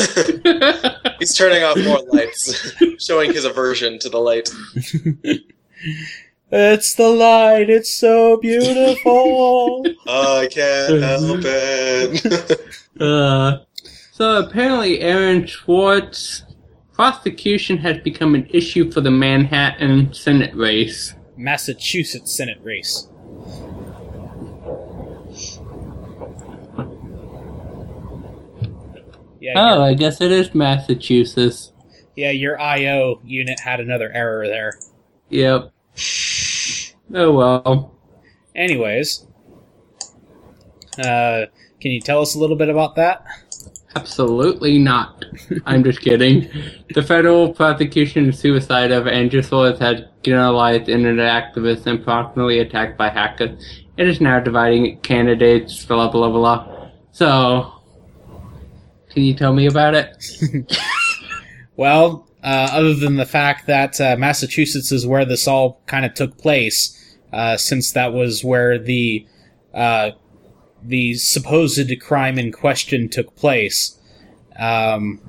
He's turning off more lights, showing his aversion to the light. It's the light, it's so beautiful. I can't help it. uh, so apparently Aaron Schwartz's prosecution has become an issue for the Manhattan Senate race. Massachusetts Senate race. Yeah, oh, I guess it is Massachusetts. Yeah, your I O unit had another error there. Yep. Oh, well. Anyways, uh, can you tell us a little bit about that? Absolutely not. I'm just kidding. The federal prosecution of suicide of Andrew Schwartz had criminalized internet activists and promptly attacked by hackers. It is now dividing candidates, blah, blah, blah. So can you tell me about it? Well, uh, other than the fact that uh, Massachusetts is where this all kind of took place, uh, since that was where the uh, the supposed crime in question took place, um,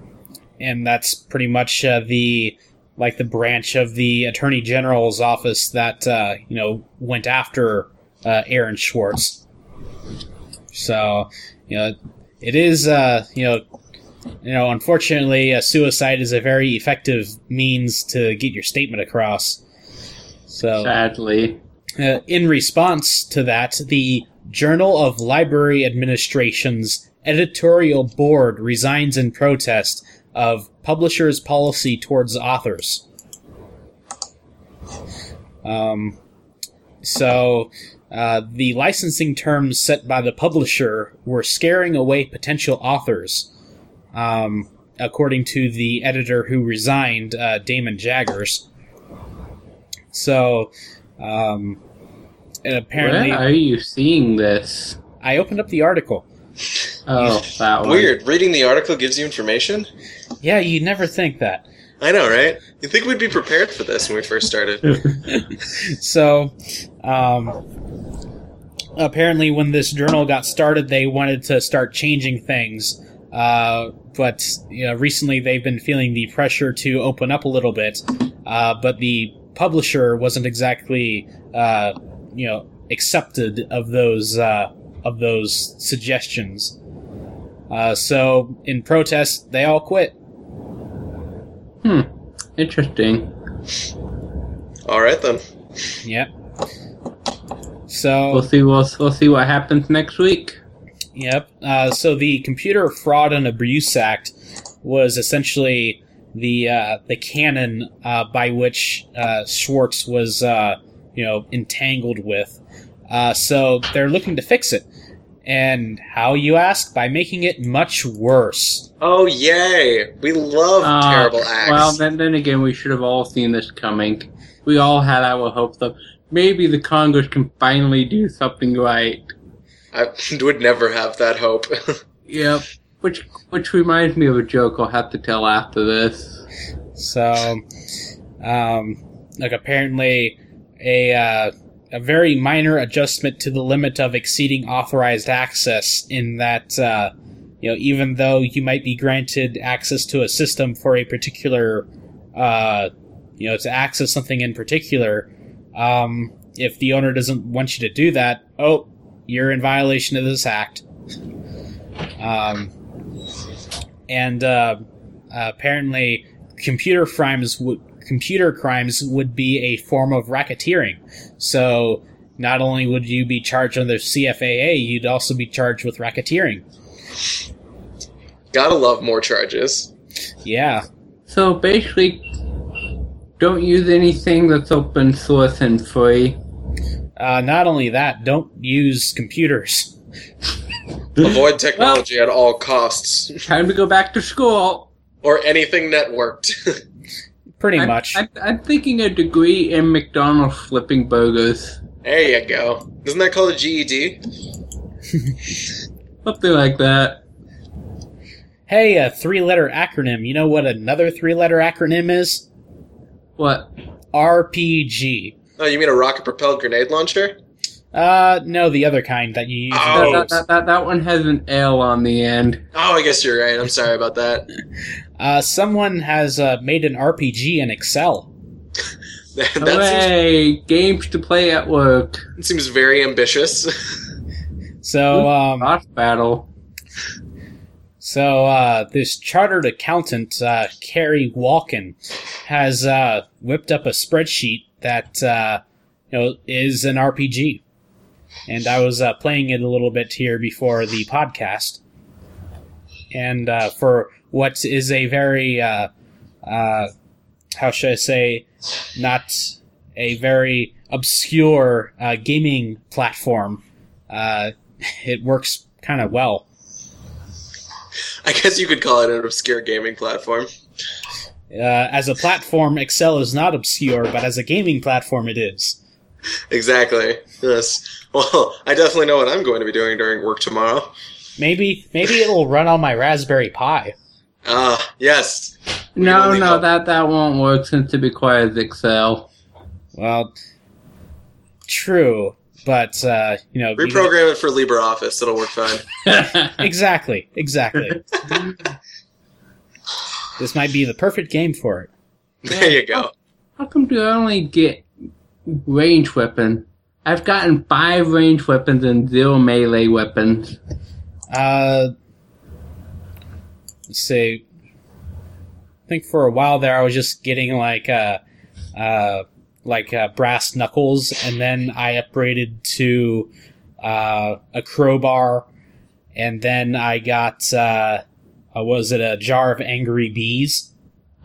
and that's pretty much uh, the like the branch of the Attorney General's office that uh, you know went after uh, Aaron Schwartz. So, you know. It is, uh, you know, you know. Unfortunately, uh, suicide is a very effective means to get your statement across. So, sadly, uh, in response to that, the Journal of Library Administration's editorial board resigns in protest of publishers' policy towards authors. Um, so. Uh, the licensing terms set by the publisher were scaring away potential authors, um, according to the editor who resigned, uh, Damon Jaggers. So, um, and apparently, where are you seeing this? I opened up the article. Oh, that one. Weird. Reading the article gives you information? Yeah, you'd never think that. I know, right? You'd think we'd be prepared for this when we first started. So, um... apparently, when this journal got started, they wanted to start changing things. Uh, but you know, recently, they've been feeling the pressure to open up a little bit. Uh, but the publisher wasn't exactly, uh, you know, accepted of those uh, of those suggestions. Uh, so, in protest, they all quit. Hmm. Interesting. All right then. Yep. So we'll see. We'll, we'll see what happens next week. Yep. Uh, so the Computer Fraud and Abuse Act was essentially the uh, the canon uh, by which uh, Schwartz was uh, you know entangled with. Uh, so they're looking to fix it, and how you ask? By making it much worse. Oh yay! We love uh, terrible acts. Well, then then again, we should have all seen this coming. We all had our hopes up. Maybe the Congress can finally do something right. I would never have that hope. Yep. Which which reminds me of a joke I'll have to tell after this. So, um, like apparently a uh, a very minor adjustment to the limit of exceeding authorized access in that, uh, you know, even though you might be granted access to a system for a particular, uh, you know, to access something in particular, um, if the owner doesn't want you to do that, oh, you're in violation of this act. Um, and uh, uh, apparently, computer crimes would computer crimes would be a form of racketeering. So, not only would you be charged under C F A A, you'd also be charged with racketeering. Gotta love more charges. Yeah. So basically, don't use anything that's open source and free. Uh, not only that, don't use computers. Avoid technology well, at all costs. Time to go back to school. Or anything networked. Pretty I'm, much. I'm, I'm thinking a degree in McDonald's flipping burgers. There you go. Isn't that called a G E D? Something like that. Hey, a three-letter acronym. You know what another three-letter acronym is? What? R P G. Oh, you mean a rocket-propelled grenade launcher? Uh, no, the other kind that you use. Oh. That, that, that, that one has an L on the end. Oh, I guess you're right. I'm sorry about that. Uh, someone has uh, made an R P G in Excel. that, that Hooray! Seems... Games to play at work. It seems very ambitious. so, um... Boss battle. So, uh, this chartered accountant, uh, Carrie Walken, has, uh, whipped up a spreadsheet that, uh, you know, is an R P G. And I was uh, playing it a little bit here before the podcast. And uh, for what is a very, uh, uh, how should I say, not a very obscure uh, gaming platform, uh, it works kind of well. I guess you could call it an obscure gaming platform. Uh, as a platform, Excel is not obscure, but as a gaming platform, it is. Exactly. Yes. Well, I definitely know what I'm going to be doing during work tomorrow. Maybe, maybe it'll run on my Raspberry Pi. Ah, uh, yes. We no, no, help. that that won't work since it requires Excel. Well, true, but uh, you know, reprogram it for LibreOffice; it'll work fine. exactly, exactly. This might be the perfect game for it. There you go. How, how come do I only get? Range weapon. I've gotten five range weapons and zero melee weapons. Uh, let's see. I think for a while there, I was just getting like uh, uh, like uh, brass knuckles, and then I upgraded to uh, a crowbar, and then I got uh, uh, was it a jar of angry bees?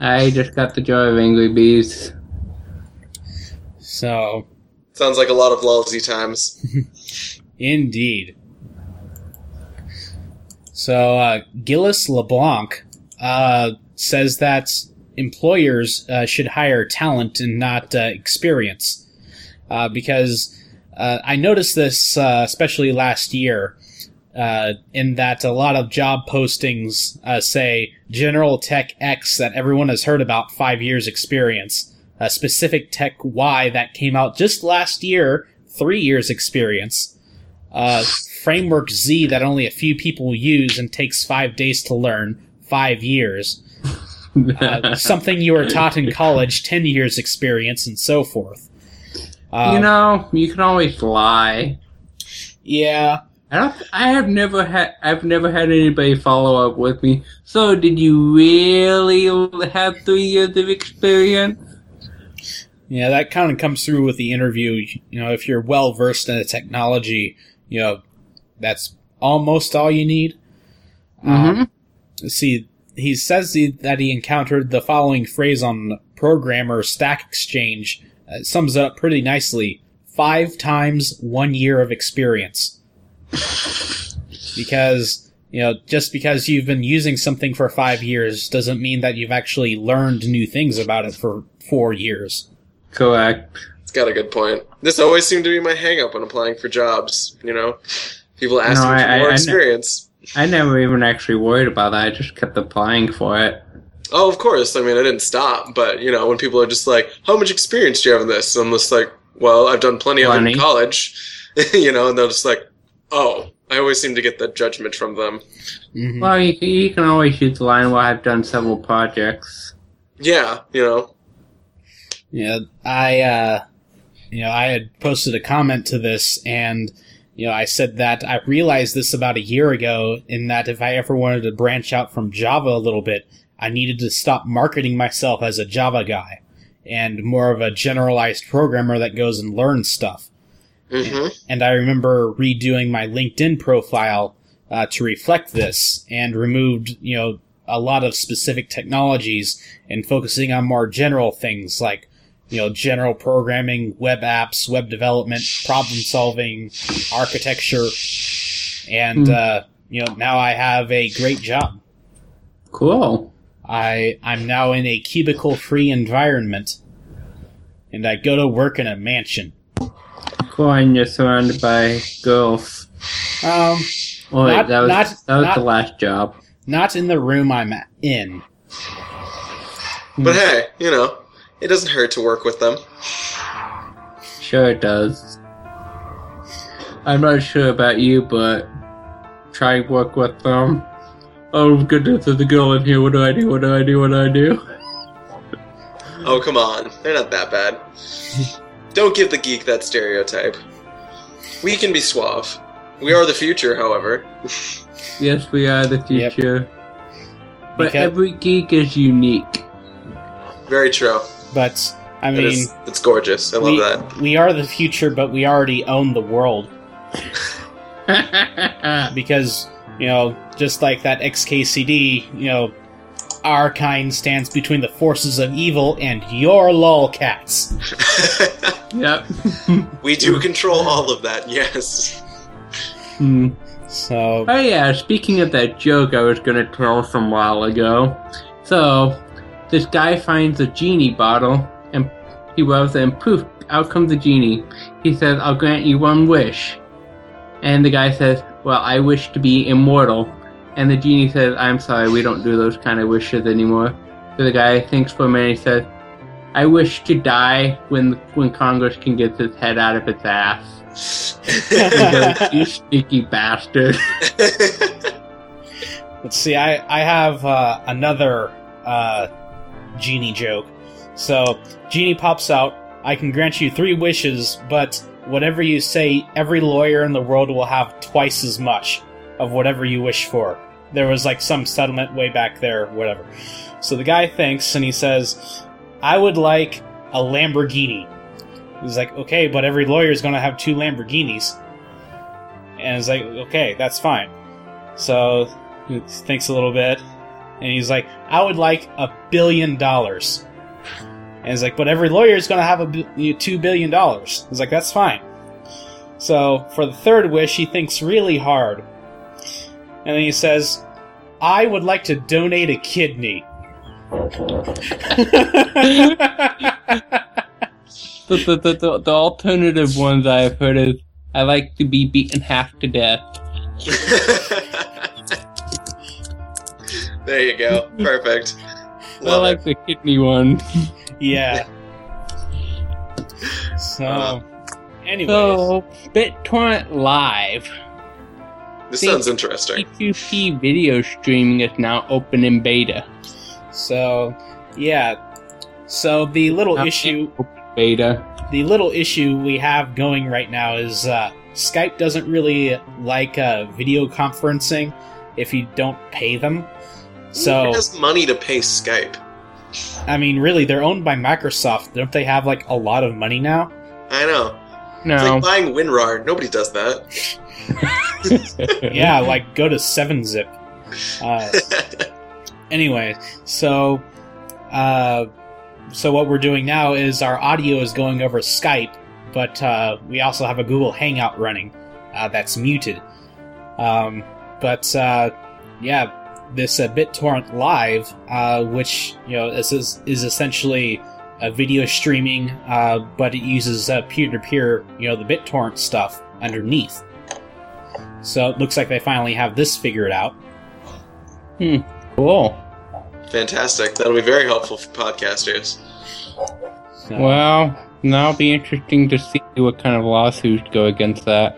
I just got the jar of angry bees. So, sounds like a lot of lousy times. Indeed. So, uh, Gilles LeBlanc uh, says that employers uh, should hire talent and not uh, experience. Uh, because uh, I noticed this, uh, especially last year, uh, in that a lot of job postings uh, say general tech X that everyone has heard about, five years experience. A specific tech Y that came out just last year, three years experience. Uh, framework Z that only a few people use and takes five days to learn, five years. Uh, something you were taught in college, ten years experience, and so forth. Um, you know, you can always lie. Yeah. I don't. I have never had. I've never had anybody follow up with me. So, did you really have three years of experience? Yeah, that kind of comes through with the interview. You know, if you're well versed in the technology, you know, that's almost all you need. Mm-hmm. Um, let's see, he says he, that he encountered the following phrase on Programmer Stack Exchange. It sums it up pretty nicely: five times one year of experience. Because, you know, just because you've been using something for five years doesn't mean that you've actually learned new things about it for four years. Correct. It's got a good point. This always seemed to be my hang-up when applying for jobs, you know? People ask no, me for I, more I, experience. I, I never even actually worried about that. I just kept applying for it. Oh, of course. I mean, I didn't stop. But, you know, when people are just like, how much experience do you have in this? And I'm just like, well, I've done plenty, plenty. of it in college. You know, and they're just like, oh, I always seem to get that judgment from them. Mm-hmm. Well, you, you can always use the line, well, I've done several projects. Yeah, you know. Yeah, I, uh, you know, I had posted a comment to this, and, you know, I said that I realized this about a year ago, in that if I ever wanted to branch out from Java a little bit, I needed to stop marketing myself as a Java guy and more of a generalized programmer that goes and learns stuff. Mm-hmm. And I remember redoing my LinkedIn profile uh, to reflect this, and removed, you know, a lot of specific technologies and focusing on more general things like, you know, general programming, web apps, web development, problem solving, architecture. And, mm. uh, you know, now I have a great job. Cool. I, I'm now in a cubicle-free environment, and I go to work in a mansion. Cool, and you're surrounded by girls. Um, oh, wait, not, that was, not, that was not, the last job. Not in the room I'm in. But hey, you know, it doesn't hurt to work with them. Sure it does. I'm not sure about you, but try and work with them. Oh goodness, there's a girl in here, what do I do, what do I do, what do I do? Oh, come on, they're not that bad. Don't give the geek that stereotype. We can be suave. We are the future, however. Yes, we are the future. Yep. But okay. Every geek is unique. Very true. But, I mean... It is, it's gorgeous. I we, love that. We are the future, but we already own the world. Because, you know, just like that X K C D, you know, our kind stands between the forces of evil and your lolcats. Yep. We do control all of that, yes. Hmm. So. Oh yeah, speaking of that joke I was gonna tell some while ago. So, this guy finds a genie bottle, and he rubs it, and poof, out comes the genie. He says, I'll grant you one wish. And the guy says, well, I wish to be immortal. And the genie says, I'm sorry, we don't do those kind of wishes anymore. So the guy thinks for a minute, he says, I wish to die when when Congress can get its head out of its ass. Goes, you sneaky bastard. Let's see, I, I have uh, another uh, genie joke. So, genie pops out, I can grant you three wishes, but whatever you say, every lawyer in the world will have twice as much of whatever you wish for. There was like some settlement way back there, whatever. So the guy thinks, and he says, I would like a Lamborghini. He's like, okay, but every lawyer is going to have two Lamborghinis. And he's like, okay, that's fine. So he thinks a little bit, and he's like, I would like a billion dollars. And he's like, but every lawyer is going to have a two billion dollars. He's like, that's fine. So for the third wish, he thinks really hard. And then he says, I would like to donate a kidney. the, the, the, the alternative ones I've heard is, I like to be beaten half to death. There you go. Perfect. Love I like it. The kidney one. Yeah. So, uh, anyways. So, BitTorrent Live. This sounds interesting. P two P video streaming is now open in beta. So, yeah. So the little now issue beta. The little issue we have going right now is uh, Skype doesn't really like uh, video conferencing if you don't pay them. So who has money to pay Skype? I mean, really, they're owned by Microsoft. Don't they have like a lot of money now? I know. No. It's like buying WinRAR. Nobody does that. Yeah, like, go to seven zip. Uh, anyway, so uh, so what we're doing now is our audio is going over Skype, but uh, we also have a Google Hangout running uh, that's muted. Um, but, uh, yeah, this uh, BitTorrent Live, uh, which, you know, this is, is essentially a video streaming, uh, but it uses uh, peer-to-peer, you know, the BitTorrent stuff underneath. So it looks like they finally have this figured out. Hmm. Cool. Fantastic. That'll be very helpful for podcasters. So. Well, now it'll be interesting to see what kind of lawsuits go against that.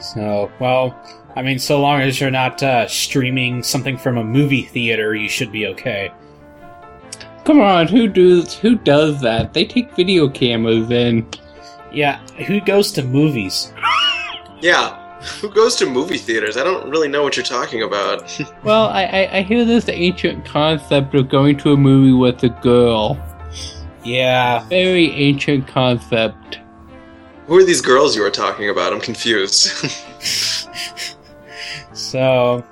So, well, I mean, so long as you're not uh, streaming something from a movie theater, you should be okay. Come on, who does who does that? They take video cameras in. Yeah, who goes to movies? Yeah, who goes to movie theaters? I don't really know what you're talking about. Well, I, I, I hear this ancient concept of going to a movie with a girl. Yeah. Very ancient concept. Who are these girls you are talking about? I'm confused. So,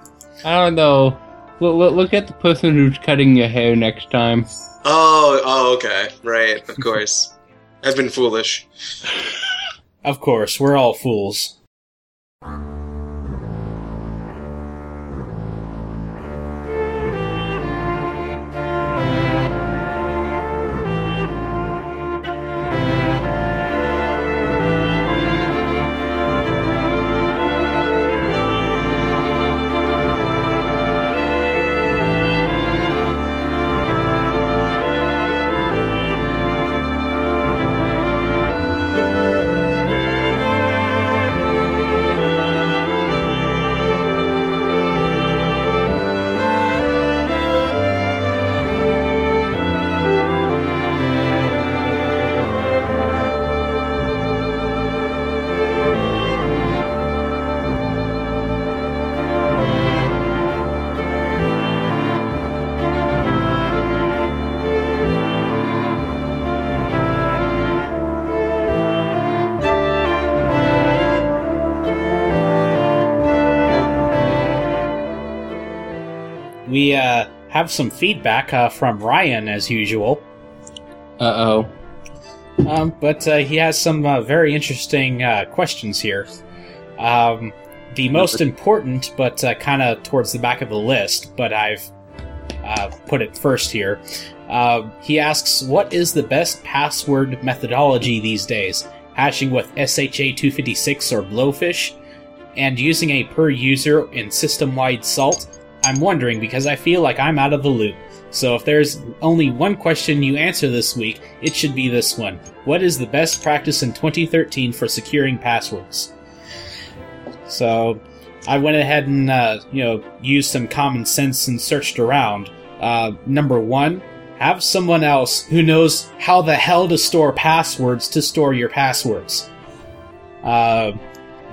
I don't know. Look, look at the person who's cutting your hair next time. Oh, oh, okay. Right, of course. I've been foolish. Of course, we're all fools. We uh, have some feedback uh, from Ryan, as usual. Uh-oh. Um, but uh, he has some uh, very interesting uh, questions here. Um, the most important, but uh, kind of towards the back of the list, but I've uh, put it first here. Uh, he asks, what is the best password methodology these days? Hashing with S H A two fifty-six or Blowfish? And using a per-user and system-wide salt? I'm wondering because I feel like I'm out of the loop. So if there's only one question you answer this week, it should be this one. What is the best practice in twenty thirteen for securing passwords? So I went ahead and uh, you know used some common sense and searched around. Uh, number one, have someone else who knows how the hell to store passwords to store your passwords. Uh,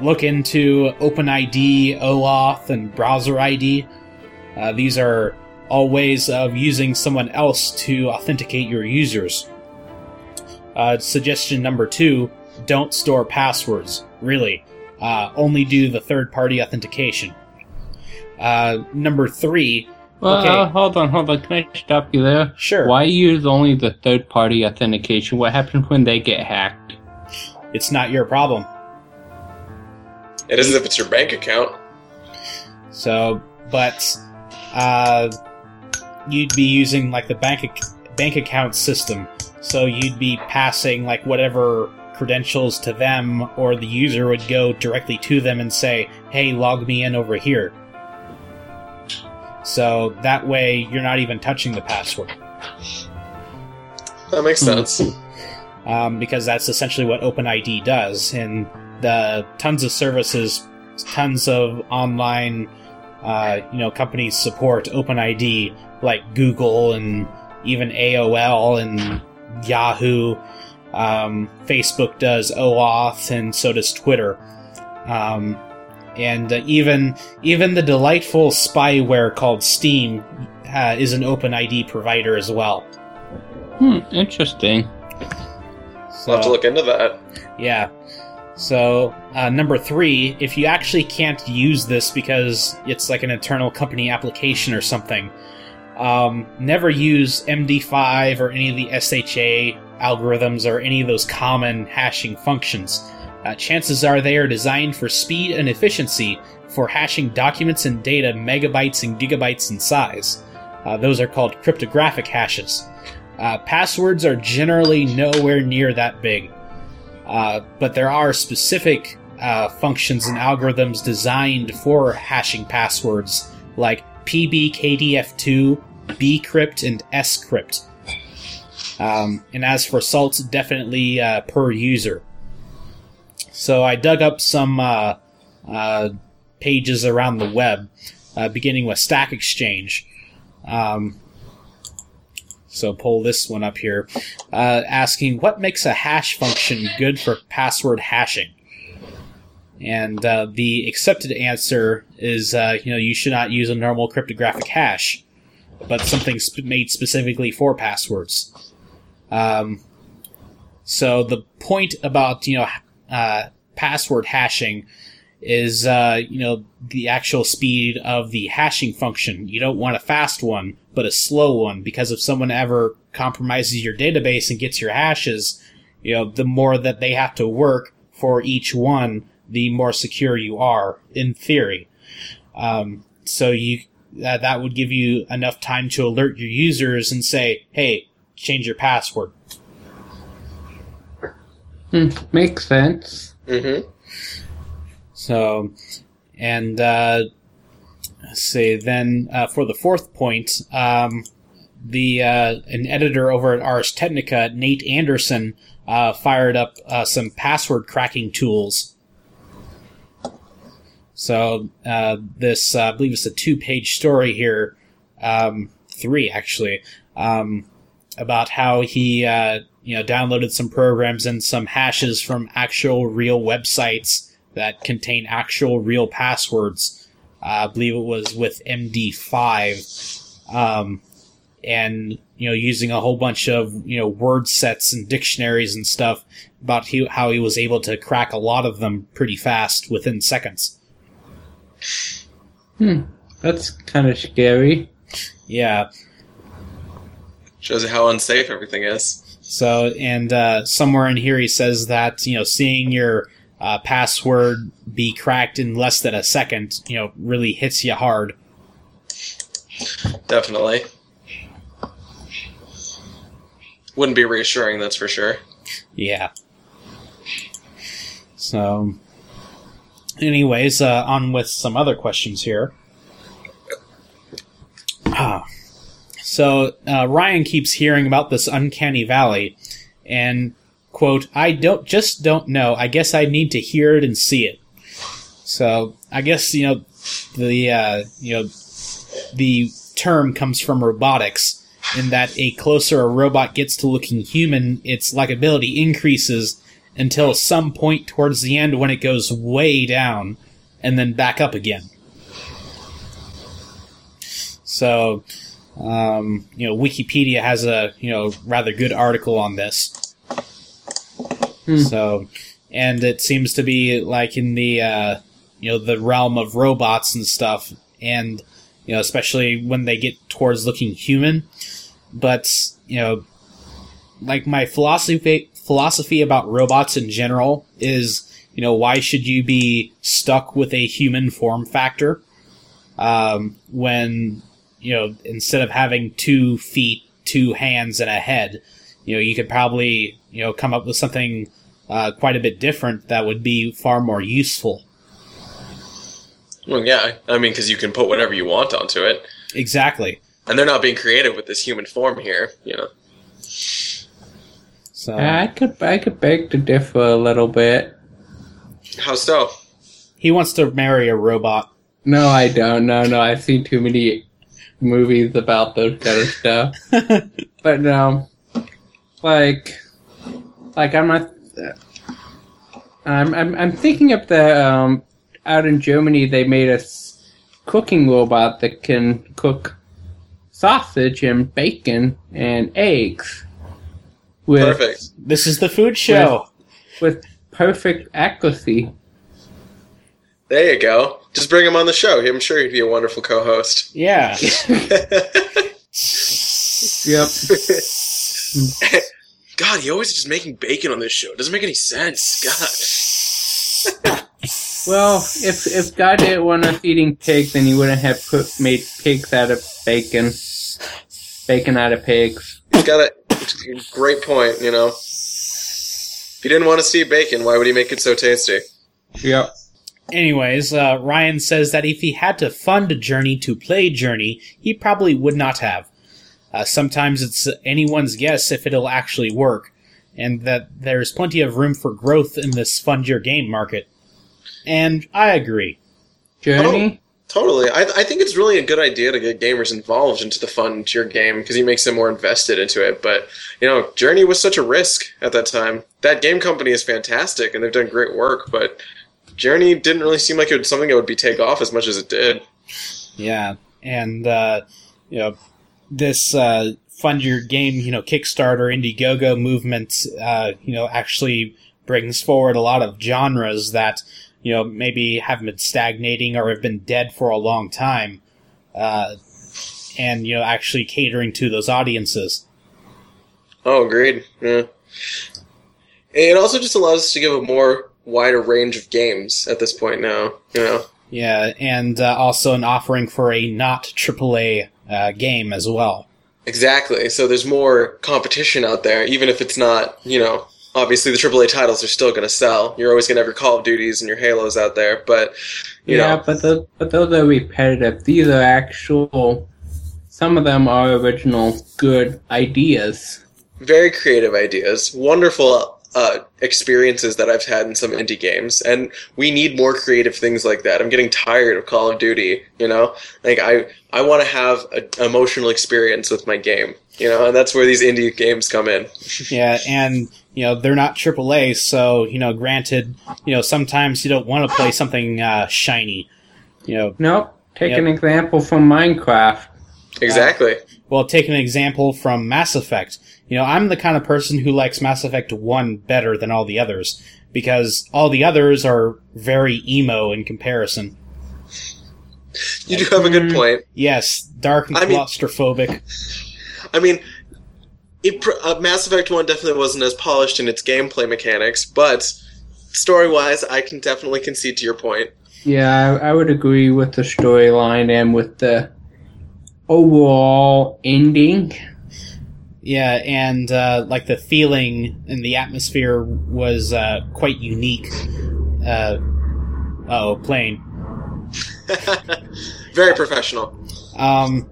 look into OpenID, OAuth, and BrowserID. Uh, these are all ways of using someone else to authenticate your users. Uh, suggestion number two, don't store passwords, really. Uh, only do the third-party authentication. Uh, number three... Well, okay. uh, hold on, hold on. Can I stop you there? Sure. Why use only the third-party authentication? What happens when they get hacked? It's not your problem. It isn't if it's your bank account. So, but... Uh, you'd be using like the bank ac- bank account system, so you'd be passing like whatever credentials to them, or the user would go directly to them and say, "Hey, log me in over here." So that way, you're not even touching the password. That makes sense. Um, because that's essentially what OpenID does, and the tons of services, tons of online. Uh, you know, companies support OpenID like Google and even A O L and Yahoo. Um, Facebook does OAuth, and so does Twitter. Um, and uh, even even the delightful spyware called Steam uh, is an OpenID provider as well. Hmm, interesting. So, I'll have to look into that. Yeah. So, uh, number three, if you actually can't use this because it's like an internal company application or something, um, never use M D five or any of the S H A algorithms or any of those common hashing functions. Uh, chances are they are designed for speed and efficiency for hashing documents and data megabytes and gigabytes in size. Uh, those are called cryptographic hashes. Uh, passwords are generally nowhere near that big. Uh, but there are specific uh, functions and algorithms designed for hashing passwords, like P B K D F two, bcrypt, and scrypt. Um, and as for salts, definitely uh, per user. So I dug up some uh, uh, pages around the web, uh, beginning with Stack Exchange. Um, so pull this one up here, uh, asking what makes a hash function good for password hashing. And uh, the accepted answer is, uh, you know, you should not use a normal cryptographic hash, but something sp- made specifically for passwords. Um, so the point about, you know, uh, password hashing is, uh, you know, the actual speed of the hashing function. You don't want a fast one, but a slow one, because if someone ever compromises your database and gets your hashes, you know, the more that they have to work for each one, the more secure you are, in theory. Um, so you uh, that would give you enough time to alert your users and say, hey, change your password. Hmm, makes sense. Mm-hmm. So, and uh, let's see, then uh, for the fourth point, um, the uh, an editor over at Ars Technica, Nate Anderson, uh, fired up uh, some password cracking tools. So uh, this, uh, I believe it's a two-page story here, um, three actually, um, about how he, uh, you know, downloaded some programs and some hashes from actual real websites that contain actual real passwords. Uh, I believe it was with M D five, um, and you know, using a whole bunch of you know word sets and dictionaries and stuff about he, how he was able to crack a lot of them pretty fast within seconds. Hmm, that's kind of scary. Yeah. Shows you how unsafe everything is. So, and uh, somewhere in here he says that, you know, seeing your uh, password be cracked in less than a second, you know, really hits you hard. Definitely. Wouldn't be reassuring, that's for sure. Yeah. So... Anyways, uh, on with some other questions here. Ah. So, uh, Ryan keeps hearing about this uncanny valley, and, quote, I don't just don't know. I guess I need to hear it and see it. So, I guess, you know, the, uh, you know, the term comes from robotics, in that a closer a robot gets to looking human, its likability increases until some point towards the end when it goes way down and then back up again. So, um, you know, Wikipedia has a, you know, rather good article on this. Hmm. So, and it seems to be like in the, uh, you know, the realm of robots and stuff, and, you know, especially when they get towards looking human. But, you know, like my philosophy... philosophy about robots in general is, you know, why should you be stuck with a human form factor um, when, you know, instead of having two feet, two hands, and a head, you know, you could probably, you know, come up with something uh, quite a bit different that would be far more useful. Well, yeah, I mean, because you can put whatever you want onto it. Exactly. And they're not being creative with this human form here, you know. So. I could I could beg to differ a little bit. How so? He wants to marry a robot. No, I don't. No, no. I've seen too many movies about those kind of stuff. But no, like, like I'm not. I'm I'm I'm thinking of the um out in Germany they made a cooking robot that can cook sausage and bacon and eggs. With, perfect. This is the food show. With, with perfect accuracy. There you go. Just bring him on the show. I'm sure he'd be a wonderful co-host. Yeah. Yep. God, he always is just making bacon on this show. It doesn't make any sense. God. Well, if if God didn't want us eating pigs, then he wouldn't have put, made pigs out of bacon. Bacon out of pigs. He's got it. Great point, you know. If he didn't want to see bacon, why would he make it so tasty? Yep. Anyways, uh, Ryan says that if he had to fund Journey to play Journey, he probably would not have. Uh, sometimes it's anyone's guess if it'll actually work, and that there's plenty of room for growth in this fund your game market. And I agree. Journey? Oh, totally. I, I think it's really a good idea to get gamers involved into the fund your game, because it makes them more invested into it. But, you know, Journey was such a risk at that time. That game company is fantastic, and they've done great work, but Journey didn't really seem like it was something that would be take off as much as it did. Yeah, and uh, you know, this uh, fund your game, you know, Kickstarter, Indiegogo movement, uh, you know, actually brings forward a lot of genres that, you know, maybe have been stagnating or have been dead for a long time, uh, and you know, actually catering to those audiences. Oh, agreed. Yeah, it also just allows us to give a more wider range of games at this point now, you know. Yeah, and uh, also an offering for a not triple A uh, game as well. Exactly. So there's more competition out there, even if it's not, you know, obviously the triple A titles are still going to sell. You're always going to have your Call of Duties and your Halos out there, but, you yeah, know. Yeah, but those, but those are repetitive. These are actual, some of them are original good ideas. Very creative ideas. Wonderful Uh, experiences that I've had in some indie games, and we need more creative things like that. I'm getting tired of Call of Duty, you know? Like, I I want to have an emotional experience with my game, you know? And that's where these indie games come in. Yeah, and, you know, they're not triple A, so, you know, granted, you know, sometimes you don't want to play something uh, shiny, you know? Nope. Take yep. an example from Minecraft. Exactly. Uh, well, take an example from Mass Effect. You know, I'm the kind of person who likes Mass Effect one better than all the others, because all the others are very emo in comparison. You do have a good point. Yes, dark and I claustrophobic. Mean, I mean, it, uh, Mass Effect one definitely wasn't as polished in its gameplay mechanics, but story-wise, I can definitely concede to your point. Yeah, I, I would agree with the storyline and with the overall ending. Yeah, and, uh, like, the feeling and the atmosphere was, uh, quite unique. Uh, uh-oh, plane. Very professional. Um,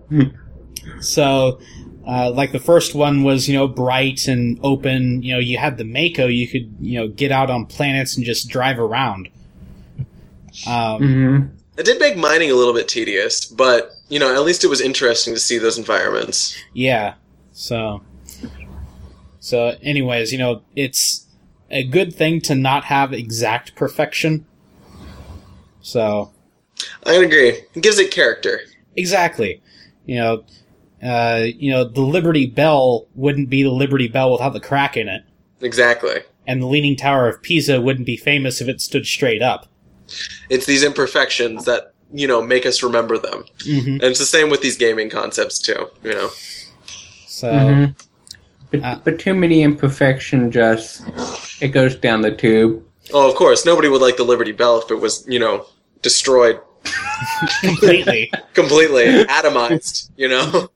so, uh, like, the first one was, you know, bright and open. You know, you had the Mako. You could, you know, get out on planets and just drive around. Um... Mm-hmm. It did make mining a little bit tedious, but, you know, at least it was interesting to see those environments. Yeah. So, so anyways, you know, it's a good thing to not have exact perfection. So, I agree. It gives it character. Exactly. You know, uh, you know, the Liberty Bell wouldn't be the Liberty Bell without the crack in it. Exactly. And the Leaning Tower of Pisa wouldn't be famous if it stood straight up. It's these imperfections that, you know, make us remember them. Mm-hmm. And it's the same with these gaming concepts too, you know. So, mm-hmm. but, uh, but too many imperfection just, it goes down the tube. Oh, of course. Nobody would like the Liberty Bell if it was, you know, destroyed. Completely. Completely. Atomized, you know?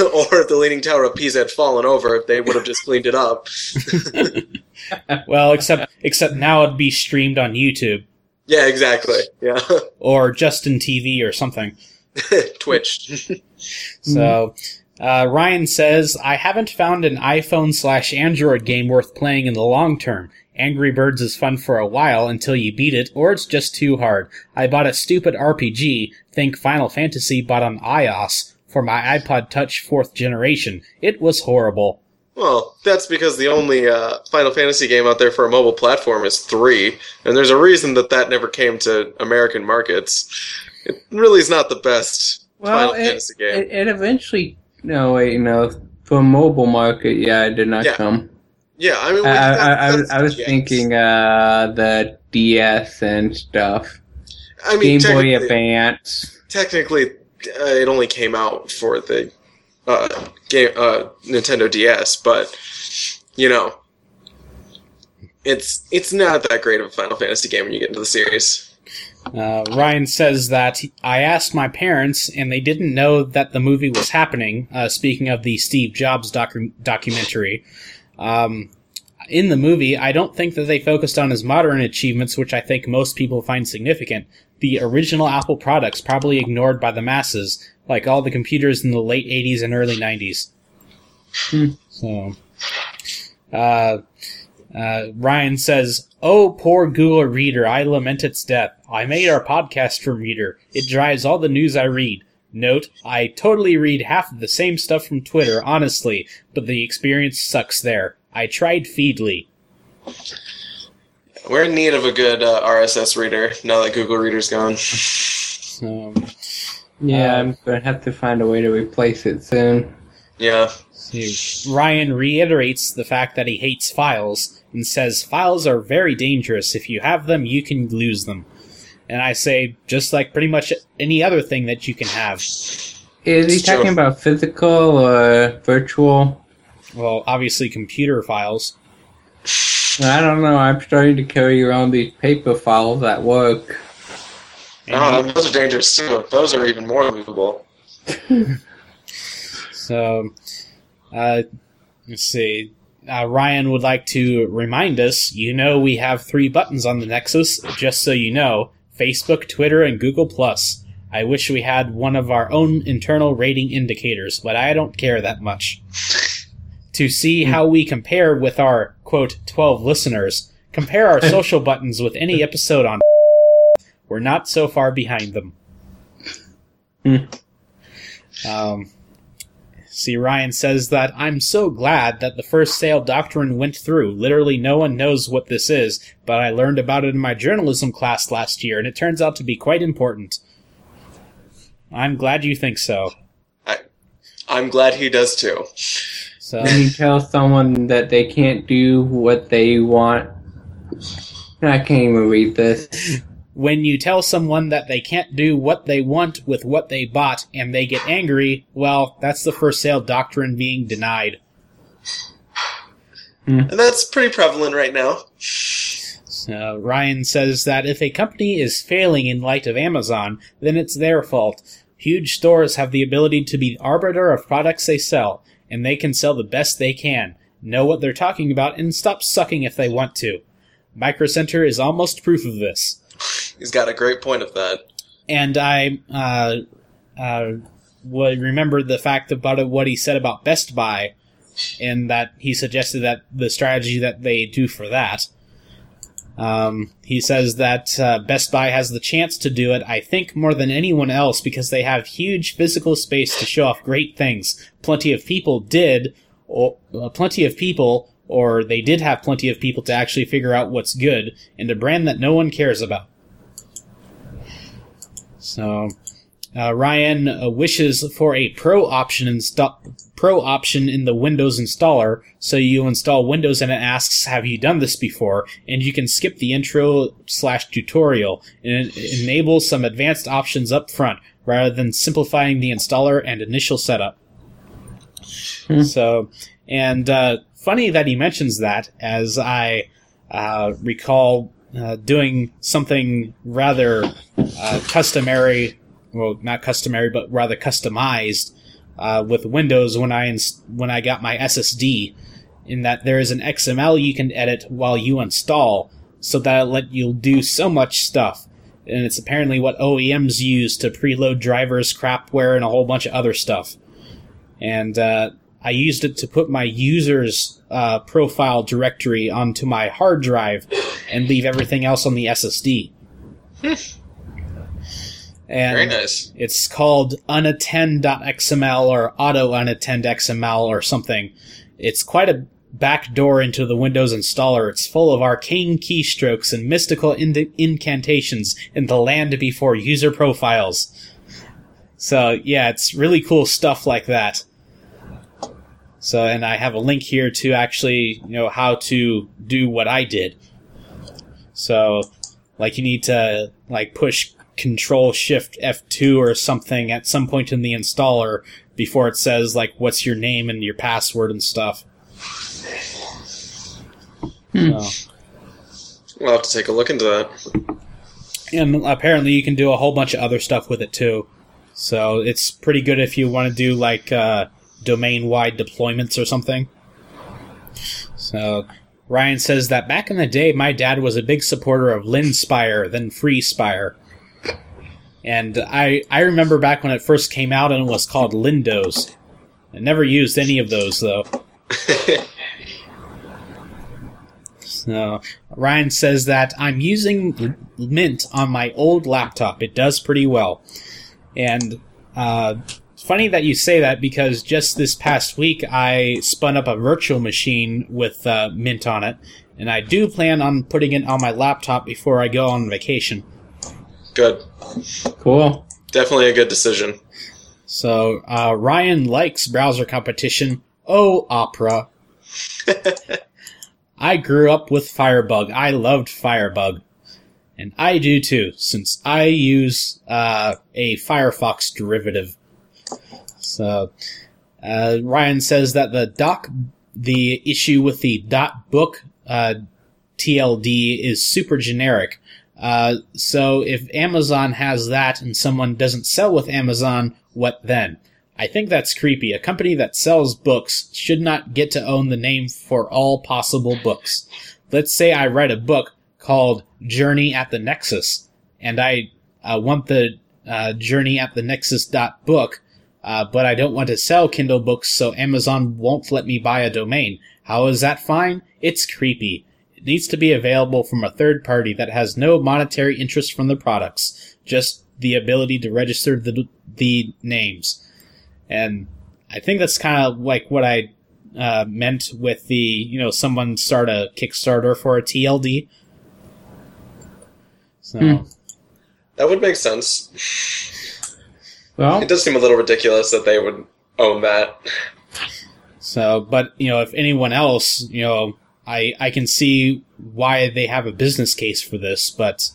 Or if the Leaning Tower of Pisa had fallen over, they would have just cleaned it up. Well, except except now it'd be streamed on YouTube. Yeah, exactly. Yeah. Or Justin T V or something. Twitch. So... Uh, Ryan says, I haven't found an iPhone slash Android game worth playing in the long term. Angry Birds is fun for a while until you beat it, or it's just too hard. I bought a stupid R P G, think Final Fantasy, bought on iOS, for my iPod Touch fourth generation. It was horrible. Well, that's because the only uh, Final Fantasy game out there for a mobile platform is three, and there's a reason that that never came to American markets. It really is not the best well, Final it, Fantasy game. It, it eventually... No, wait, no. For mobile market, yeah, it did not yeah. come. Yeah, I mean... Well, I, I, I, was, I was thinking uh, the D S and stuff. I mean, Game Boy Advance. Technically, uh, it only came out for the uh, game, uh, Nintendo D S, but, you know, it's it's not that great of a Final Fantasy game when you get into the series. Uh, Ryan says that I asked my parents and they didn't know that the movie was happening. Uh, speaking of the Steve Jobs docu- documentary, um, in the movie, I don't think that they focused on his modern achievements, which I think most people find significant. The original Apple products, probably ignored by the masses, like all the computers in the late eighties and early nineties. Hmm. So, uh, uh, Ryan says, "Oh, poor Google Reader, I lament its death. I made our podcast from Reader. It drives all the news I read. Note, I totally read half of the same stuff from Twitter, honestly, but the experience sucks there. I tried Feedly." We're in need of a good uh, R S S reader now that Google Reader's gone. Um, yeah, um, I'm going to have to find a way to replace it soon. Yeah. Ryan reiterates the fact that he hates files and says, "Files are very dangerous. If you have them, you can lose them." And I say, just like pretty much any other thing that you can have. Is he talking about physical or virtual? Well, obviously computer files. I don't know. I'm starting to carry around these paper files at work. Oh, those are dangerous, too. Those are even more movable. So, uh, let's see. Uh, Ryan would like to remind us, you know we have three buttons on the Nexus, just so you know. Facebook, Twitter, and Google Plus. I wish we had one of our own internal rating indicators, but I don't care that much. To see how we compare with our, quote, twelve listeners, compare our social buttons with any episode on. We're not so far behind them. um, see, Ryan says that, "I'm so glad that the first sale doctrine went through. Literally no one knows what this is, but I learned about it in my journalism class last year, and it turns out to be quite important." I'm glad you think so. I, I'm glad he does too. So. When you tell someone that they can't do what they want, I can't even read this. When you tell someone that they can't do what they want with what they bought and they get angry, well, that's the first sale doctrine being denied. And that's pretty prevalent right now. So Ryan says that if a company is failing in light of Amazon, then it's their fault. Huge stores have the ability to be the arbiter of products they sell, and they can sell the best they can, know what they're talking about, and stop sucking if they want to. Micro Center is almost proof of this. He's got a great point of that. And I uh, uh, would remember the fact about what he said about Best Buy, and that he suggested that the strategy that they do for that. Um, he says that uh, Best Buy has the chance to do it, I think, more than anyone else, because they have huge physical space to show off great things. Plenty of people did, or uh, plenty of people, or they did have plenty of people to actually figure out what's good, and a brand that no one cares about. So, uh, Ryan uh, wishes for a pro option install, pro option in the Windows installer, so you install Windows and it asks, "Have you done this before?" And you can skip the intro slash tutorial and enable some advanced options up front, rather than simplifying the installer and initial setup. Hmm. So, and uh, funny that he mentions that, as I uh, recall uh, doing something rather uh, customary, well, not customary, but rather customized Uh, with Windows when I ins- when I got my S S D, in that there is an X M L you can edit while you install, so that it let you do so much stuff. And it's apparently what O E Ms use to preload drivers, crapware, and a whole bunch of other stuff. And uh, I used it to put my user's uh, profile directory onto my hard drive and leave everything else on the S S D. And very nice. It's called unattend dot X M L or auto unattend X M L or something. It's quite a backdoor into the Windows installer. It's full of arcane keystrokes and mystical ind- incantations in the land before user profiles. So, yeah, it's really cool stuff like that. So, and I have a link here to actually, you know, how to do what I did. So, like, you need to, like, push Control Shift F two or something at some point in the installer before it says, like, what's your name and your password and stuff. Hmm. So. We'll have to take a look into that. And apparently you can do a whole bunch of other stuff with it, too. So it's pretty good if you want to do, like, uh, domain-wide deployments or something. So Ryan says that back in the day, my dad was a big supporter of LinSpire, then FreeSpire. And I I remember back when it first came out and it was called Lindos. I never used any of those, though. So, Ryan says that I'm using Mint on my old laptop. It does pretty well. And uh, it's funny that you say that because just this past week I spun up a virtual machine with uh, Mint on it. And I do plan on putting it on my laptop before I go on vacation. Good. Cool. Definitely a good decision. So, uh, Ryan likes browser competition. Oh, Opera. I grew up with Firebug. I loved Firebug. And I do too, since I use uh, a Firefox derivative. So, uh, Ryan says that the doc, the issue with the .book uh, T L D is super generic. Uh, so if Amazon has that and someone doesn't sell with Amazon, what then? I think that's creepy. A company that sells books should not get to own the name for all possible books. Let's say I write a book called Journey at the Nexus, and I uh, want the uh, Journey at the Nexus dot book, uh, but I don't want to sell Kindle books, so Amazon won't let me buy a domain. How is that fine? It's creepy. It needs to be available from a third party that has no monetary interest from the products, just the ability to register the the names. And I think that's kind of like what I uh, meant with the, you know, someone start a Kickstarter for a T L D. So hmm. That would make sense. Well, it does seem a little ridiculous that they would own that. So, but, you know, if anyone else, you know, I, I can see why they have a business case for this, but,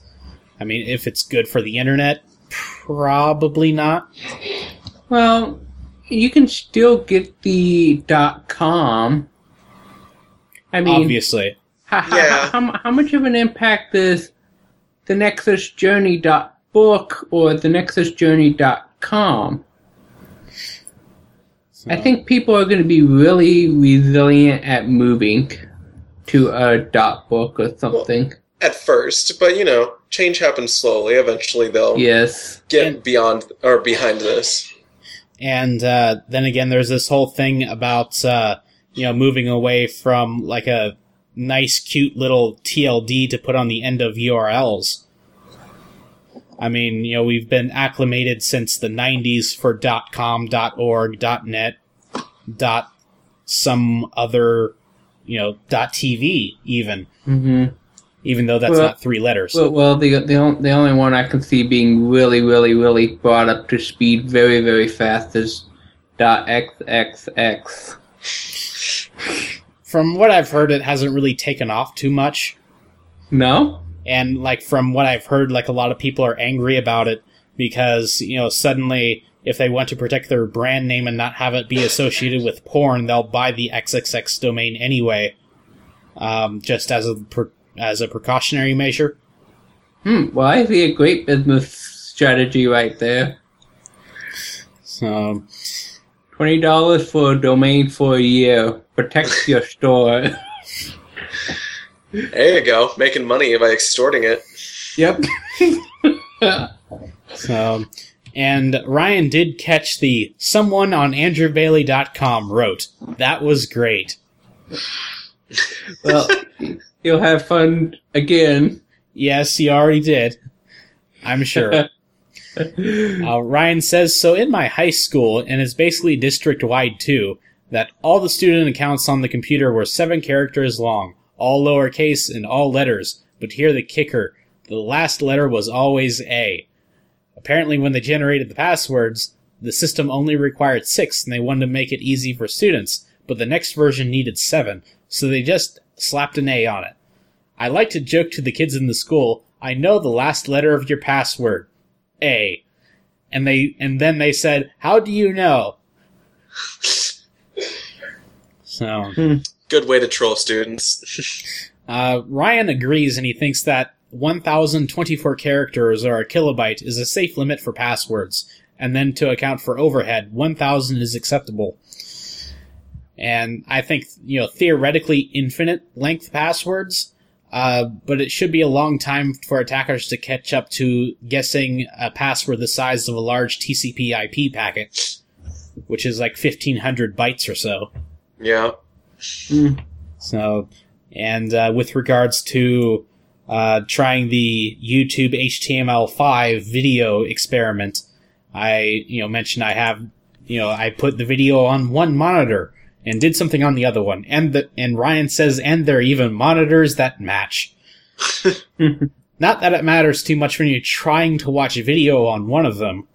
I mean, if it's good for the internet, probably not. Well, you can still get the .com. I mean, obviously. How, yeah. how, how much of an impact does the nexus journey dot book or the nexus journey dot com? So. I think people are going to be really resilient at moving to a .book or something. Well, at first, but you know, change happens slowly. Eventually, they'll yes. get and, beyond or behind this. And uh, then again, there's this whole thing about uh, you know moving away from like a nice, cute little T L D to put on the end of U R Ls. I mean, you know, we've been acclimated since the nineties for .com, .org, .net, .some other, you know, .tv even. Mm-hmm. Even though that's well, not three letters. Well, well the, the the only one I can see being really, really, really brought up to speed very, very fast is .xxx. From what I've heard, it hasn't really taken off too much. No? And, like, from what I've heard, like, a lot of people are angry about it because, you know, suddenly if they want to protect their brand name and not have it be associated with porn, they'll buy the .xxx domain anyway, um, just as a... Per- as a precautionary measure. Hmm, well, I see a great business strategy right there. So, twenty dollars for a domain for a year. Protects your store. There you go. Making money by extorting it. Yep. So, and Ryan did catch the someone on andrew bailey dot com wrote, "That was great." Well... You'll have fun again. Yes, you already did. I'm sure. uh, Ryan says, so in my high school, and it's basically district-wide too, that all the student accounts on the computer were seven characters long, all lowercase and all letters, but here the kicker, the last letter was always A. Apparently when they generated the passwords, the system only required six, and they wanted to make it easy for students, but the next version needed seven, so they just slapped an A on it. I like to joke to the kids in the school, I know the last letter of your password, A. And they and then they said, how do you know? So good way to troll students. uh, Ryan agrees and he thinks that one thousand twenty-four characters or a kilobyte is a safe limit for passwords, and then to account for overhead, one thousand is acceptable. And I think, you know, theoretically infinite length passwords, uh, but it should be a long time for attackers to catch up to guessing a password the size of a large T C P I P packet, which is like fifteen hundred bytes or so. Yeah. Mm. So, and uh, with regards to uh, trying the YouTube H T M L five video experiment, I, you know, mentioned I have, you know, I put the video on one monitor and did something on the other one. And the, and Ryan says, and there are even monitors that match. Not that it matters too much when you're trying to watch a video on one of them.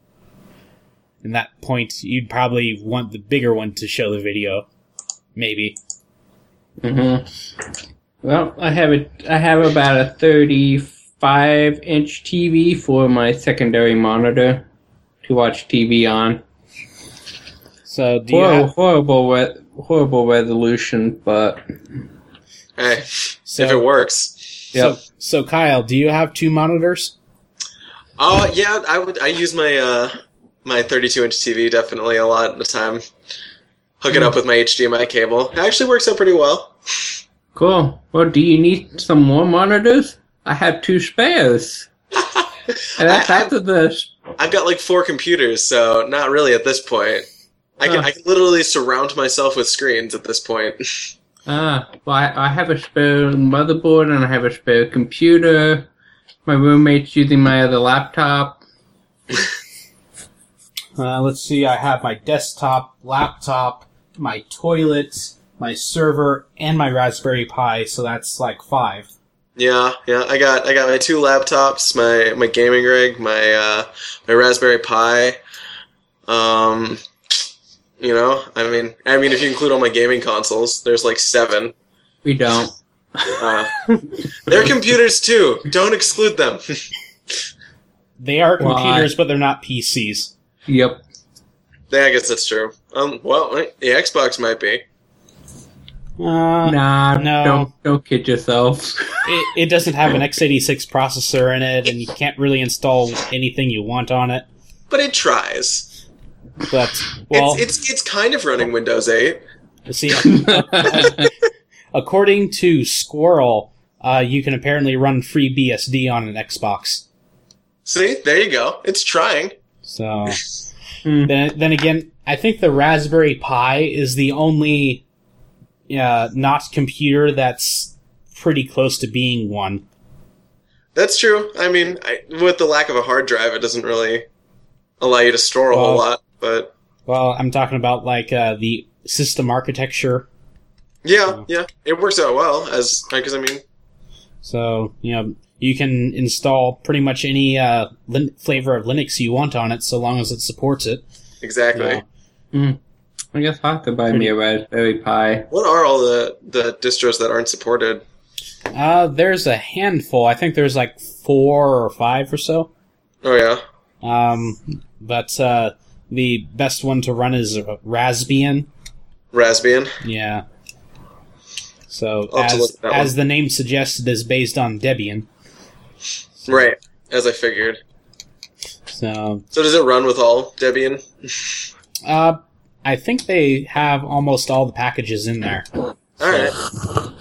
At that point, you'd probably want the bigger one to show the video. Maybe. Mm-hmm. Well, I have a, I have about a thirty-five inch T V for my secondary monitor to watch T V on. So do horrible, you have... horrible, re- horrible resolution, but hey, so, if it works. Yep. So, so, Kyle, do you have two monitors? Oh yeah, I would. I use my uh, my thirty-two inch T V definitely a lot of the time. Hook it up with my H D M I cable. It actually works out pretty well. Cool. Well, do you need some more monitors? I have two spares. And that's have, after this. I've got like four computers, so not really at this point. I can, uh, I can literally surround myself with screens at this point. Ah, uh, well, I, I have a spare motherboard and I have a spare computer. My roommate's using my other laptop. uh, let's see, I have my desktop, laptop, my toilet, my server, and my Raspberry Pi, so that's like five. Yeah, yeah, I got I got my two laptops, my, my gaming rig, my uh, my Raspberry Pi, um... You know, I mean, I mean, if you include all my gaming consoles, there's like seven. We don't. Uh, they're computers too. Don't exclude them. They are computers, Why? But they're not P Cs. Yep. Yeah, I guess that's true. Um, well, the Xbox might be. Uh, nah, no. Don't, don't kid yourself. it, it doesn't have an x eighty-six processor in it, and you can't really install anything you want on it. But it tries. But well, it's, it's it's kind of running Windows eight. See, according to Squirrel, uh, you can apparently run FreeBSD on an Xbox. See, there you go. It's trying. So then, then again, I think the Raspberry Pi is the only uh, not computer that's pretty close to being one. That's true. I mean, I, with the lack of a hard drive, it doesn't really allow you to store a well, whole lot. But, well, I'm talking about, like, uh, the system architecture. Yeah, so. yeah. It works out well, as, because, I mean... So, you know, you can install pretty much any uh, lin- flavor of Linux you want on it, so long as it supports it. Exactly. You know. mm. I guess I could buy me a Raspberry Pi. What are all the, the distros that aren't supported? Uh, there's a handful. I think there's, like, four or five or so. Oh, yeah. Um, but, uh... the best one to run is Raspbian. Raspbian? Yeah. So, as, as the name suggests, it is based on Debian. So, right, as I figured. So, so does it run with all Debian? uh, I think they have almost all the packages in there. All so, right.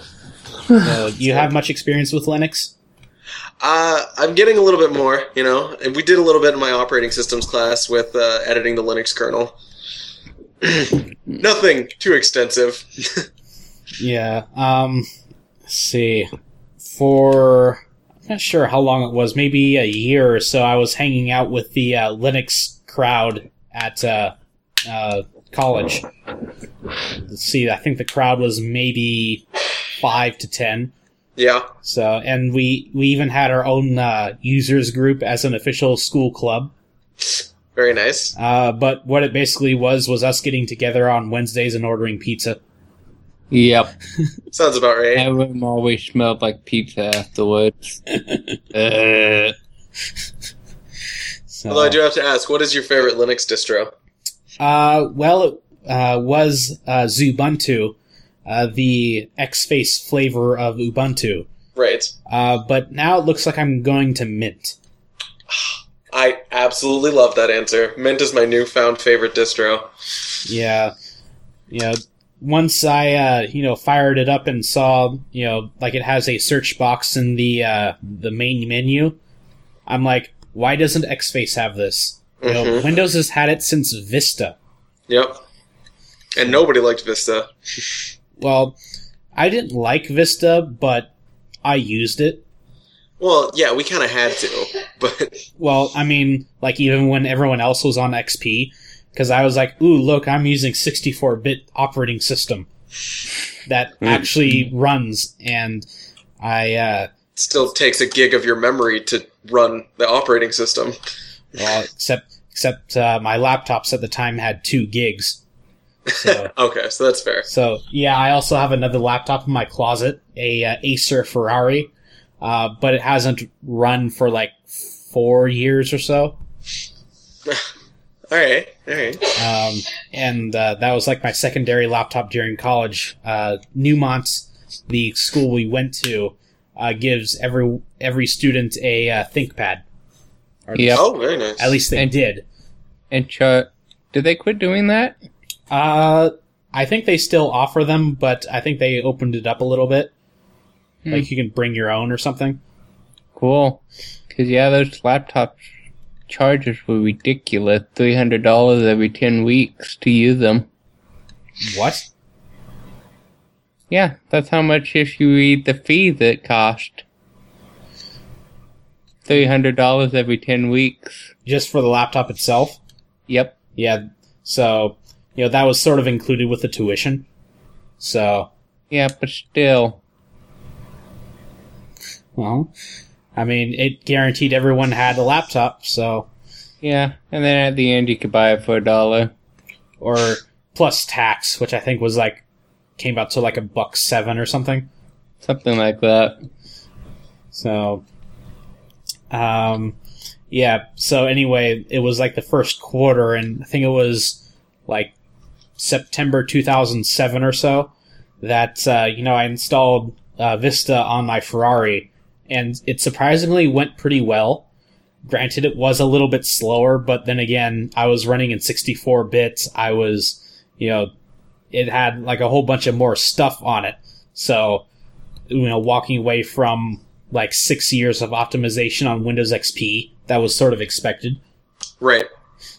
So, do you have much experience with Linux? Uh, I'm getting a little bit more, you know, and we did a little bit in my operating systems class with uh, editing the Linux kernel. Nothing too extensive. yeah, um, let's see. For, I'm not sure how long it was, maybe a year or so, I was hanging out with the uh, Linux crowd at uh, uh, college. Let's see, I think the crowd was maybe five to ten. Yeah. So, and we, we even had our own uh, users group as an official school club. Very nice. Uh, but what it basically was was us getting together on Wednesdays and ordering pizza. Yep. Sounds about right. That room always smelled like pizza afterwards. uh. so. Although I do have to ask, what is your favorite Linux distro? Uh, well, it uh, was uh, Zubuntu. Uh, the X-Face flavor of Ubuntu. Right. Uh, but now it looks like I'm going to Mint. I absolutely love that answer. Mint is my newfound favorite distro. Yeah. Yeah. once I, uh, you know, fired it up and saw, you know, like it has a search box in the uh, the main menu, I'm like, why doesn't X-Face have this? You know, mm-hmm. Windows has had it since Vista. Yep. And nobody liked Vista. Well, I didn't like Vista, but I used it. Well, yeah, we kind of had to, but... Well, I mean, like, even when everyone else was on X P, because I was like, ooh, look, I'm using sixty-four bit operating system that mm. actually runs, and I, uh... still takes a gig of your memory to run the operating system. Well, except except uh, my laptops at the time had two gigs. So, okay, so that's fair. So yeah, I also have another laptop in my closet, a uh, Acer Ferrari, uh, but it hasn't run for like four years or so. all right, all right. Um, and uh, that was like my secondary laptop during college. Uh, Newmont, the school we went to, uh, gives every every student a uh, ThinkPad. Yeah. Oh, very nice. At least they and, did. And uh, did they quit doing that? Uh, I think they still offer them, but I think they opened it up a little bit. Hmm. Like you can bring your own or something. Cool. Because yeah, those laptop charges were ridiculous. Three hundred dollars every ten weeks to use them. What? Yeah, that's how much if you read the fees it cost. three hundred dollars every ten weeks. Just for the laptop itself? Yep. Yeah, so, you know, that was sort of included with the tuition. So. Yeah, but still. Well, I mean, it guaranteed everyone had a laptop, so. Yeah, and then at the end you could buy it for a dollar. Or plus tax, which I think was like, came out to like a buck seven or something. Something like that. So. Um, yeah, so anyway, it was like the first quarter, and I think it was like September two thousand seven or so that, uh, you know, I installed uh, Vista on my Ferrari, and it surprisingly went pretty well. Granted, it was a little bit slower, but then again, I was running in sixty-four bits. I was, you know, it had like a whole bunch of more stuff on it. So, you know, walking away from like six years of optimization on Windows X P. That was sort of expected. Right.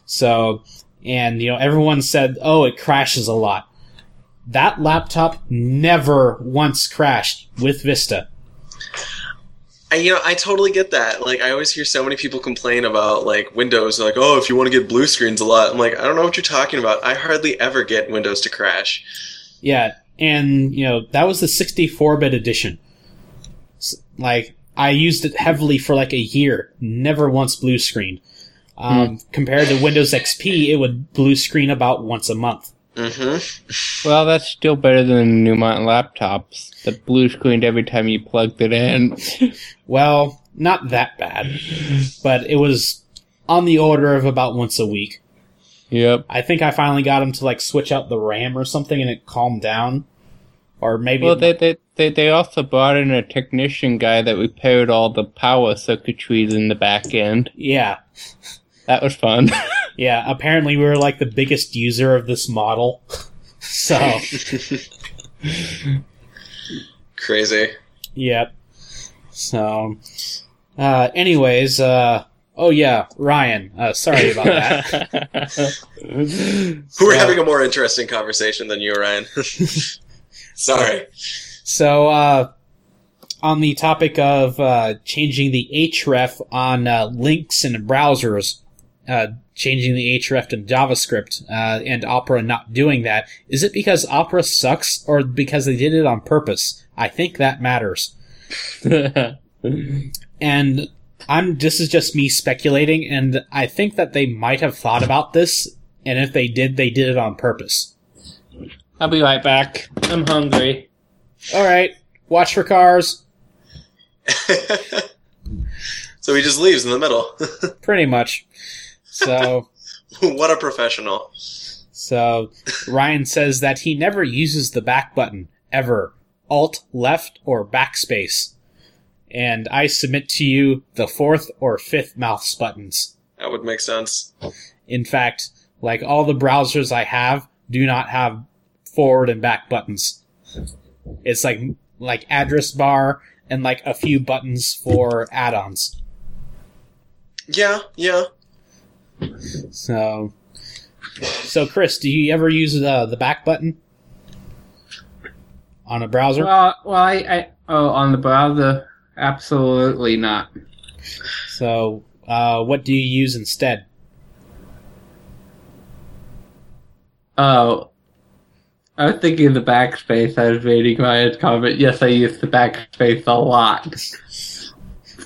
So, and, you know, everyone said, oh, it crashes a lot. That laptop never once crashed with Vista. I, you know, I totally get that. Like, I always hear so many people complain about, like, Windows. Like, oh, if you want to get blue screens a lot. I'm like, I don't know what you're talking about. I hardly ever get Windows to crash. Yeah, and, you know, that was the sixty-four bit edition. Like, I used it heavily for like a year. Never once blue screened. Um, mm. Compared to Windows X P, it would blue screen about once a month. Mm-hmm. Well, that's still better than the Newmont laptops that blue screened every time you plugged it in. Well, not that bad. But it was on the order of about once a week. Yep. I think I finally got them to like switch out the RAM or something and it calmed down. Or maybe... Well, they, they, they, they also brought in a technician guy that repaired all the power circuitries in the back end. Yeah. That was fun. Yeah, apparently we were like the biggest user of this model. So... Crazy. Yep. So... Uh, anyways, uh... Oh yeah, Ryan. Uh, sorry about that. so, we're having a more interesting conversation than you, Ryan. Sorry. So, uh, on the topic of uh, changing the href on uh, links and browsers, uh, changing the href to JavaScript, uh, and Opera not doing that, is it because Opera sucks or because they did it on purpose? I think that matters. And I'm this is just me speculating, and I think that they might have thought about this, and if they did, they did it on purpose. I'll be right back. I'm hungry. All right. Watch for cars. So he just leaves in the middle. Pretty much. So. What a professional. So Ryan says that he never uses the back button, ever. Alt, left, or backspace. And I submit to you the fourth or fifth mouse buttons. That would make sense. In fact, like all the browsers I have do not have forward and back buttons. It's like like address bar and like a few buttons for add-ons. Yeah, yeah. So, so Chris, do you ever use the the back button on a browser? Uh, well, I, I oh on the browser, absolutely not. So, uh, what do you use instead? Oh, I was thinking the backspace. I was reading Ryan's comment. Yes, I use the backspace a lot.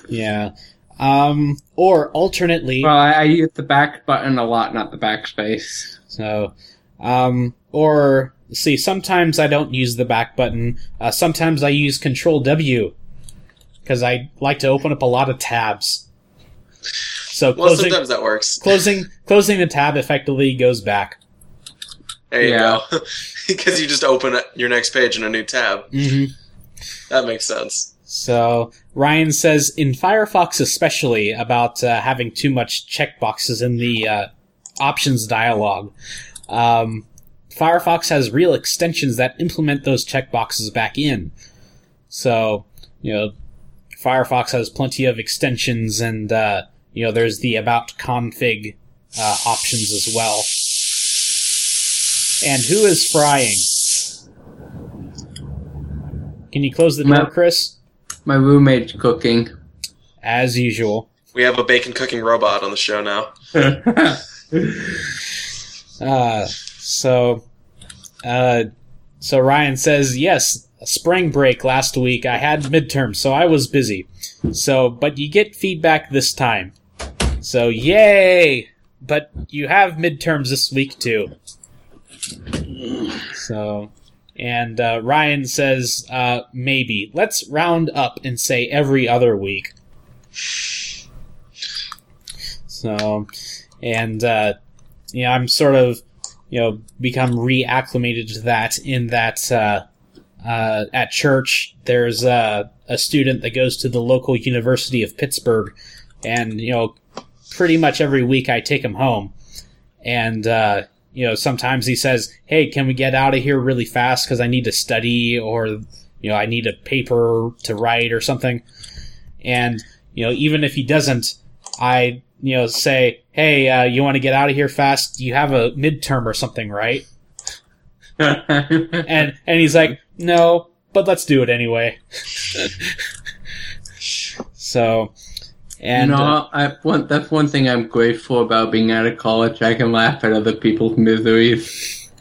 Yeah. Um, or alternately... Well, I, I use the back button a lot, not the backspace. So, um, or, see, sometimes I don't use the back button. Uh, sometimes I use Control-W, because I like to open up a lot of tabs. So closing, well, sometimes that works. closing closing the tab effectively goes back. There you yeah. go. Because you just open your next page in a new tab. Mm-hmm. That makes sense. So, Ryan says, in Firefox especially, about uh, having too much checkboxes in the uh, options dialog, um, Firefox has real extensions that implement those checkboxes back in. So, you know, Firefox has plenty of extensions, and, uh, you know, there's the about config uh, options as well. And who is frying? Can you close the door, Chris? My roommate's cooking. As usual. We have a bacon cooking robot on the show now. uh, so, uh, so Ryan says, yes, spring break last week. I had midterms, so I was busy. So, but you get feedback this time. So, yay! But you have midterms this week, too. So... And uh, Ryan says, uh, maybe. Let's round up and say every other week. So, and, uh, you know, I'm sort of, you know, become reacclimated to that in that uh, uh, at church there's uh, a student that goes to the local University of Pittsburgh. And, you know, pretty much every week I take him home. And, uh you know, sometimes he says, hey, can we get out of here really fast because I need to study, or, you know, I need a paper to write or something. And, you know, even if he doesn't, I, you know, say, hey, uh, you want to get out of here fast? You have a midterm or something, right? and and he's like, no, but let's do it anyway. So... And, you know, uh, I want, that's one thing I'm grateful about being out of college. I can laugh at other people's miseries.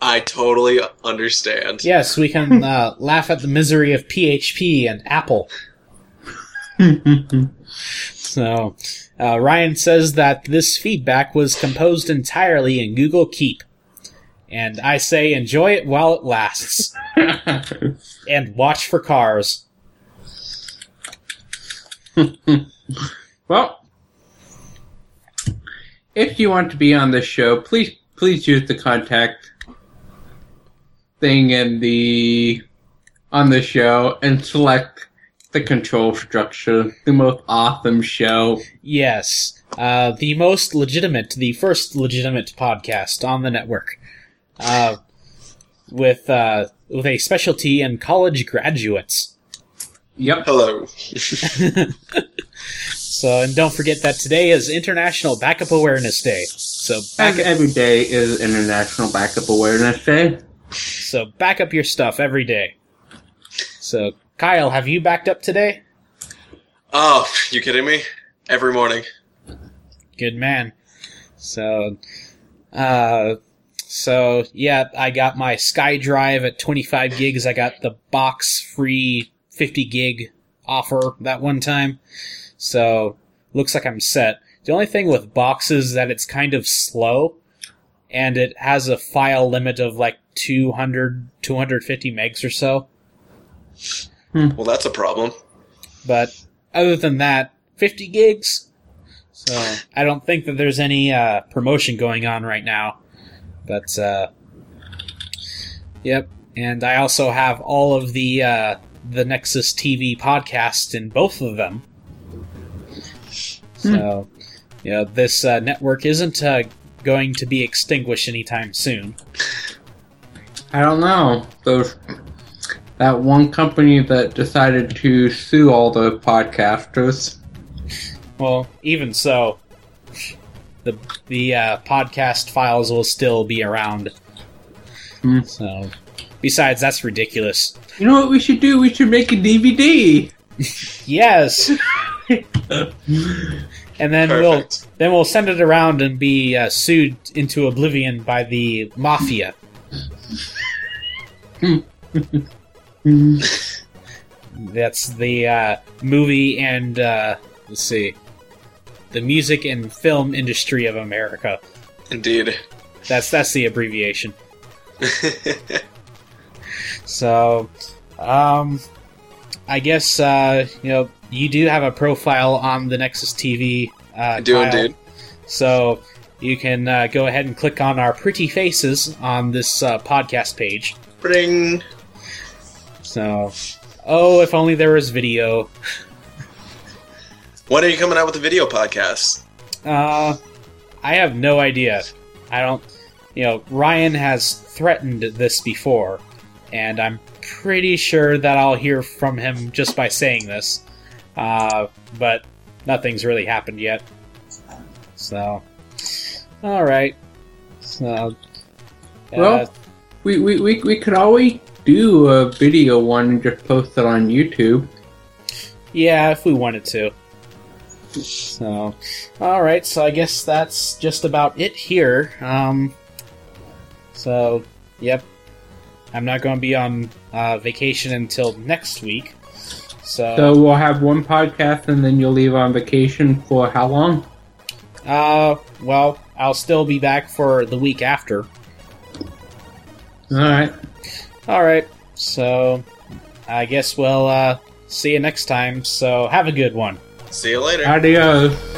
I totally understand. Yes, we can uh, laugh at the misery of P H P and Apple. So, uh, Ryan says that this feedback was composed entirely in Google Keep. And I say enjoy it while it lasts. And watch for cars. Well, if you want to be on this show, please please use the contact thing in the on the show and select the Control Structure, the most awesome show. Yes, uh, the most legitimate, the first legitimate podcast on the network, uh, with uh, with a specialty in college graduates. Yep. Hello. So, and don't forget that today is International Backup Awareness Day. So, back up, every day is International Backup Awareness Day. So, back up your stuff every day. So, Kyle, have you backed up today? Oh, you kidding me? Every morning. Good man. So, uh, so yeah, I got my SkyDrive at twenty-five gigs. I got the box free fifty gig offer that one time. So, looks like I'm set. The only thing with boxes is that it's kind of slow, and it has a file limit of like two hundred, two fifty megs or so. Well, that's a problem. But other than that, fifty gigs. So, I don't think that there's any uh, promotion going on right now. But, uh, yep. And I also have all of the, uh, the Nexus T V podcast in both of them. So, you know, this uh, network isn't uh, going to be extinguished anytime soon. I don't know. Those that one company that decided to sue all the podcasters. Well, even so, the the uh, podcast files will still be around. Mm. So, besides, that's ridiculous. You know what we should do? We should make a D V D. Yes. And then Perfect. we'll then we'll send it around and be uh, sued into oblivion by the mafia. That's the uh, movie and uh, let's see, the music and film industry of America. Indeed. That's that's the abbreviation. So, um, I guess uh, you know. You do have a profile on the Nexus T V. Uh, I do Kyle. Indeed. So you can uh, go ahead and click on our pretty faces on this uh, podcast page. Bring. So, oh, if only there was video. When are you coming out with a video podcast? Uh, I have no idea. I don't. You know, Ryan has threatened this before, and I'm pretty sure that I'll hear from him just by saying this. Uh, but nothing's really happened yet. So, alright. So, uh, well, we, we, we, we could always do a video one and just post it on YouTube. Yeah, if we wanted to. So, alright, so I guess that's just about it here. Um, so, yep. I'm not going to be on uh, vacation until next week. So, so we'll have one podcast, and then you'll leave on vacation for how long? Uh, well, I'll still be back for the week after. Alright. Alright, so I guess we'll uh, see you next time, so have a good one. See you later. Adios.